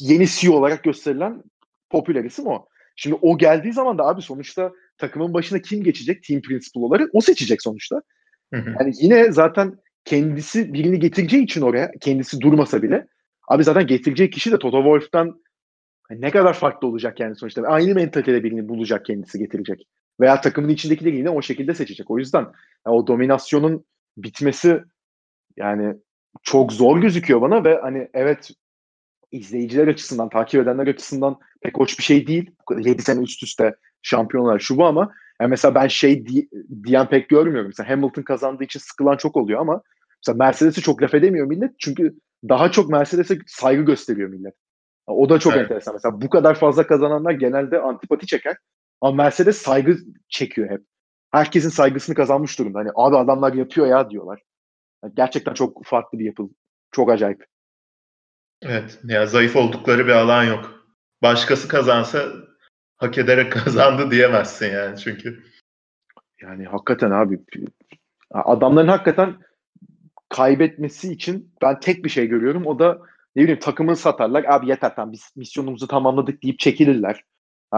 yeni CEO olarak gösterilen popüler isim o. Şimdi o geldiği zaman da abi sonuçta takımın başına kim geçecek? Team principal olarak o seçecek sonuçta. Yani yine zaten kendisi birini getireceği için oraya kendisi durmasa bile abi zaten getireceği kişi de Toto Wolff'tan ne kadar farklı olacak yani sonuçta aynı mentalitede birini bulacak kendisi getirecek veya takımın içindekileri yine o şekilde seçecek o yüzden yani o dominasyonun bitmesi yani çok zor gözüküyor bana ve hani evet izleyiciler açısından takip edenler açısından pek hoş bir şey değil 7 sene üst üste şampiyonlar şu bu ama yani mesela ben diyen pek görmüyorum. Mesela Hamilton kazandığı için sıkılan çok oluyor ama mesela Mercedes'i çok laf edemiyor millet. Çünkü daha çok Mercedes'e saygı gösteriyor millet. Yani o da çok enteresan. Mesela bu kadar fazla kazananlar genelde antipati çeker. Ama Mercedes saygı çekiyor hep. Herkesin saygısını kazanmış durumda. Hani abi adamlar yapıyor ya diyorlar. Yani gerçekten çok farklı bir yapı. Çok acayip. Evet. Ya zayıf oldukları bir alan yok. Başkası kazansa hak ederek kazandı diyemezsin yani çünkü. Yani hakikaten abi adamların hakikaten kaybetmesi için ben tek bir şey görüyorum o da ne bileyim takımını satarlar abi yeter tamam biz misyonumuzu tamamladık deyip çekilirler.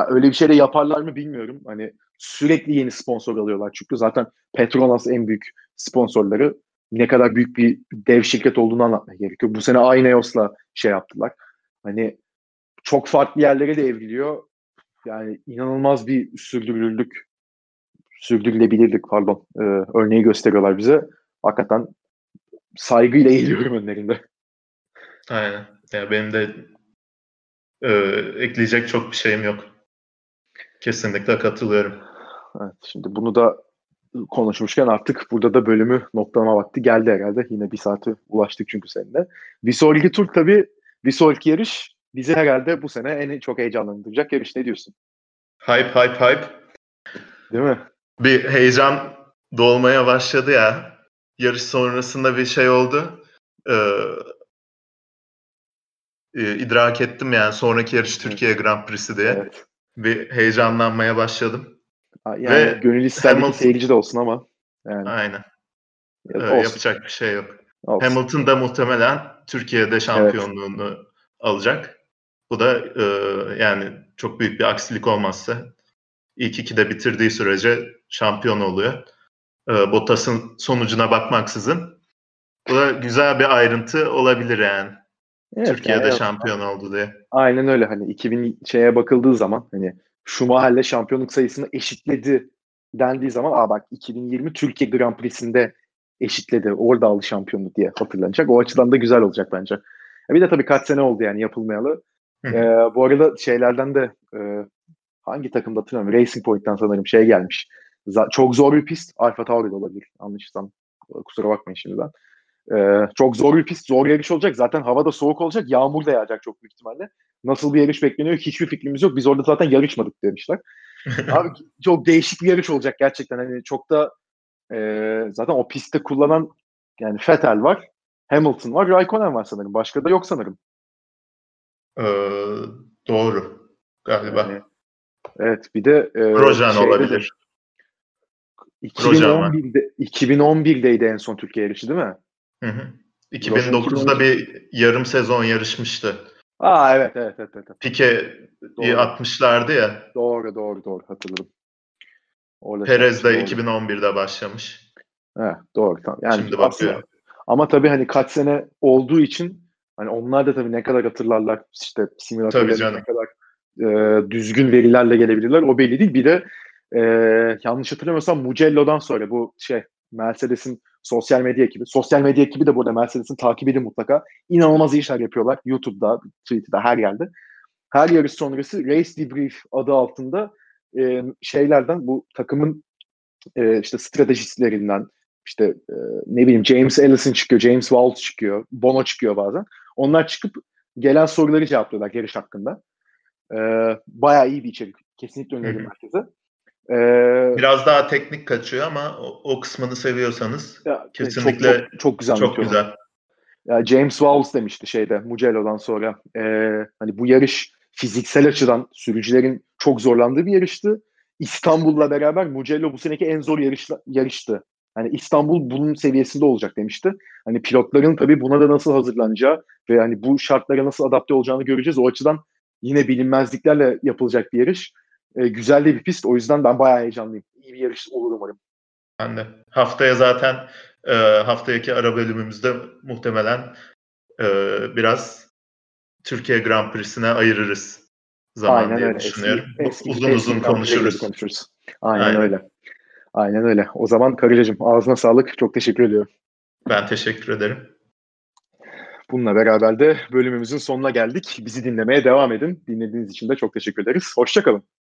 Öyle bir şey de yaparlar mı bilmiyorum. Hani sürekli yeni sponsor alıyorlar çünkü zaten Petronas en büyük sponsorları ne kadar büyük bir dev şirket olduğunu anlatmak gerekiyor. Bu sene Ineos'la şey yaptılar. Hani çok farklı yerlere de evriliyor. Yani inanılmaz bir sürdürülebilirlik örneği gösteriyorlar bize. hakikaten saygıyla eğiliyorum önlerinde. Aynen. Ya benim de ekleyecek çok bir şeyim yok. Kesinlikle katılıyorum. Evet, şimdi bunu da konuşmuşken artık burada da bölümü noktalama vakti geldi herhalde. Yine bir saate ulaştık çünkü seninle. Bir sonraki tur tabii, bir sonraki yarış bizi herhalde bu sene en çok heyecanlandıracak yarış. Ne diyorsun? Hype. Değil mi? Bir heyecan dolmaya başladı ya. Yarış sonrasında bir şey oldu. İdrak ettim yani sonraki yarış Türkiye Grand Prix'si diye. Evet. Bir heyecanlanmaya başladım. Yani ve gönül ister bir seyirci de olsun ama. Yani. Aynen. Olsun. Yapacak bir şey yok. Olsun. Hamilton da muhtemelen Türkiye'de şampiyonluğunu alacak. Bu da yani çok büyük bir aksilik olmazsa ilk ikide bitirdiği sürece şampiyon oluyor. Bottas'ın sonucuna bakmaksızın. Bu da güzel bir ayrıntı olabilir yani. Evet, Türkiye'de yani, şampiyon oldu diye. Aynen öyle, hani 2000 şeye bakıldığı zaman hani Schumacher'le şampiyonluk sayısını eşitledi dendiği zaman bak 2020 Türkiye Grand Prix'sinde eşitledi. Orada aldı şampiyonluğu diye hatırlanacak. O açıdan da güzel olacak bence. Bir de tabii kaç sene oldu yani yapılmayalı. Bu arada şeylerden de hangi takımda hatırlamıyorum. Racing Point'ten sanırım şey gelmiş. Çok zor bir pist. AlphaTauri'de olabilir. Anlaşılsam. Kusura bakmayın şimdiden. Çok zor bir pist. Zor yarış olacak. Zaten hava da soğuk olacak. Yağmur da yağacak çok büyük ihtimalle. Nasıl bir yarış bekleniyor hiçbir fikrimiz yok. Biz orada zaten yarışmadık demişler. Abi çok değişik bir yarış olacak gerçekten. Hani çok da zaten o pistte kullanan yani Vettel var, Hamilton var, Raikkonen var sanırım. Başka da yok sanırım. Doğru. Galiba. Yani, evet, bir de Grosjean olabilir. 2011'deydi en son Türkiye yarışı değil mi? Hı. 2009'da bir yarım sezon yarışmıştı. Evet. Pique'yi atmışlardı ya. Doğru hatırladım. Orada Perez de 2011'de başlamış. Evet, doğru. Tamam. Yani şimdi bakıyor. Ama tabii hani kaç sene olduğu için hani onlar da tabii ne kadar hatırlarlar, işte simülatörleri ne kadar düzgün verilerle gelebilirler o belli değil. Bir de yanlış hatırlamıyorsam Mugello'dan sonra bu şey Mercedes'in sosyal medya ekibi de burada Mercedes'in takip edin mutlaka. İnanılmaz işler yapıyorlar. YouTube'da, Twitter'da, her yerde. Her yarış sonrası Race Debrief adı altında şeylerden, bu takımın işte stratejistlerinden, işte ne bileyim James Allison çıkıyor, James Walt çıkıyor, Bono çıkıyor bazen. Onlar çıkıp gelen soruları cevaplıyorlar yarış hakkında. Bayağı iyi bir içerik. Kesinlikle öneririm herkese. Biraz daha teknik kaçıyor ama o kısmını seviyorsanız ya, kesinlikle çok güzel. Çok güzel. Ya, James Wallace demişti şeyde Mugello'dan sonra hani bu yarış fiziksel açıdan sürücülerin çok zorlandığı bir yarıştı. İstanbul'la beraber Mugello bu seneki en zor yarıştı. Hani İstanbul bunun seviyesinde olacak demişti. Hani pilotların tabii buna da nasıl hazırlanacağı ve hani bu şartlara nasıl adapte olacağını göreceğiz. O açıdan yine bilinmezliklerle yapılacak bir yarış. Güzel de bir pist. O yüzden ben bayağı heyecanlıyım. İyi bir yarış olur umarım. Ben de. Haftaya zaten haftaki ara bölümümüzde muhtemelen biraz Türkiye Grand Prix'sine ayırırız zaman diye düşünüyorum. Uzun konuşuruz. Aynen öyle. O zaman Karıcacığım ağzına sağlık. Çok teşekkür ediyorum. Ben teşekkür ederim. Bununla beraber de bölümümüzün sonuna geldik. Bizi dinlemeye devam edin. Dinlediğiniz için de çok teşekkür ederiz. Hoşça kalın.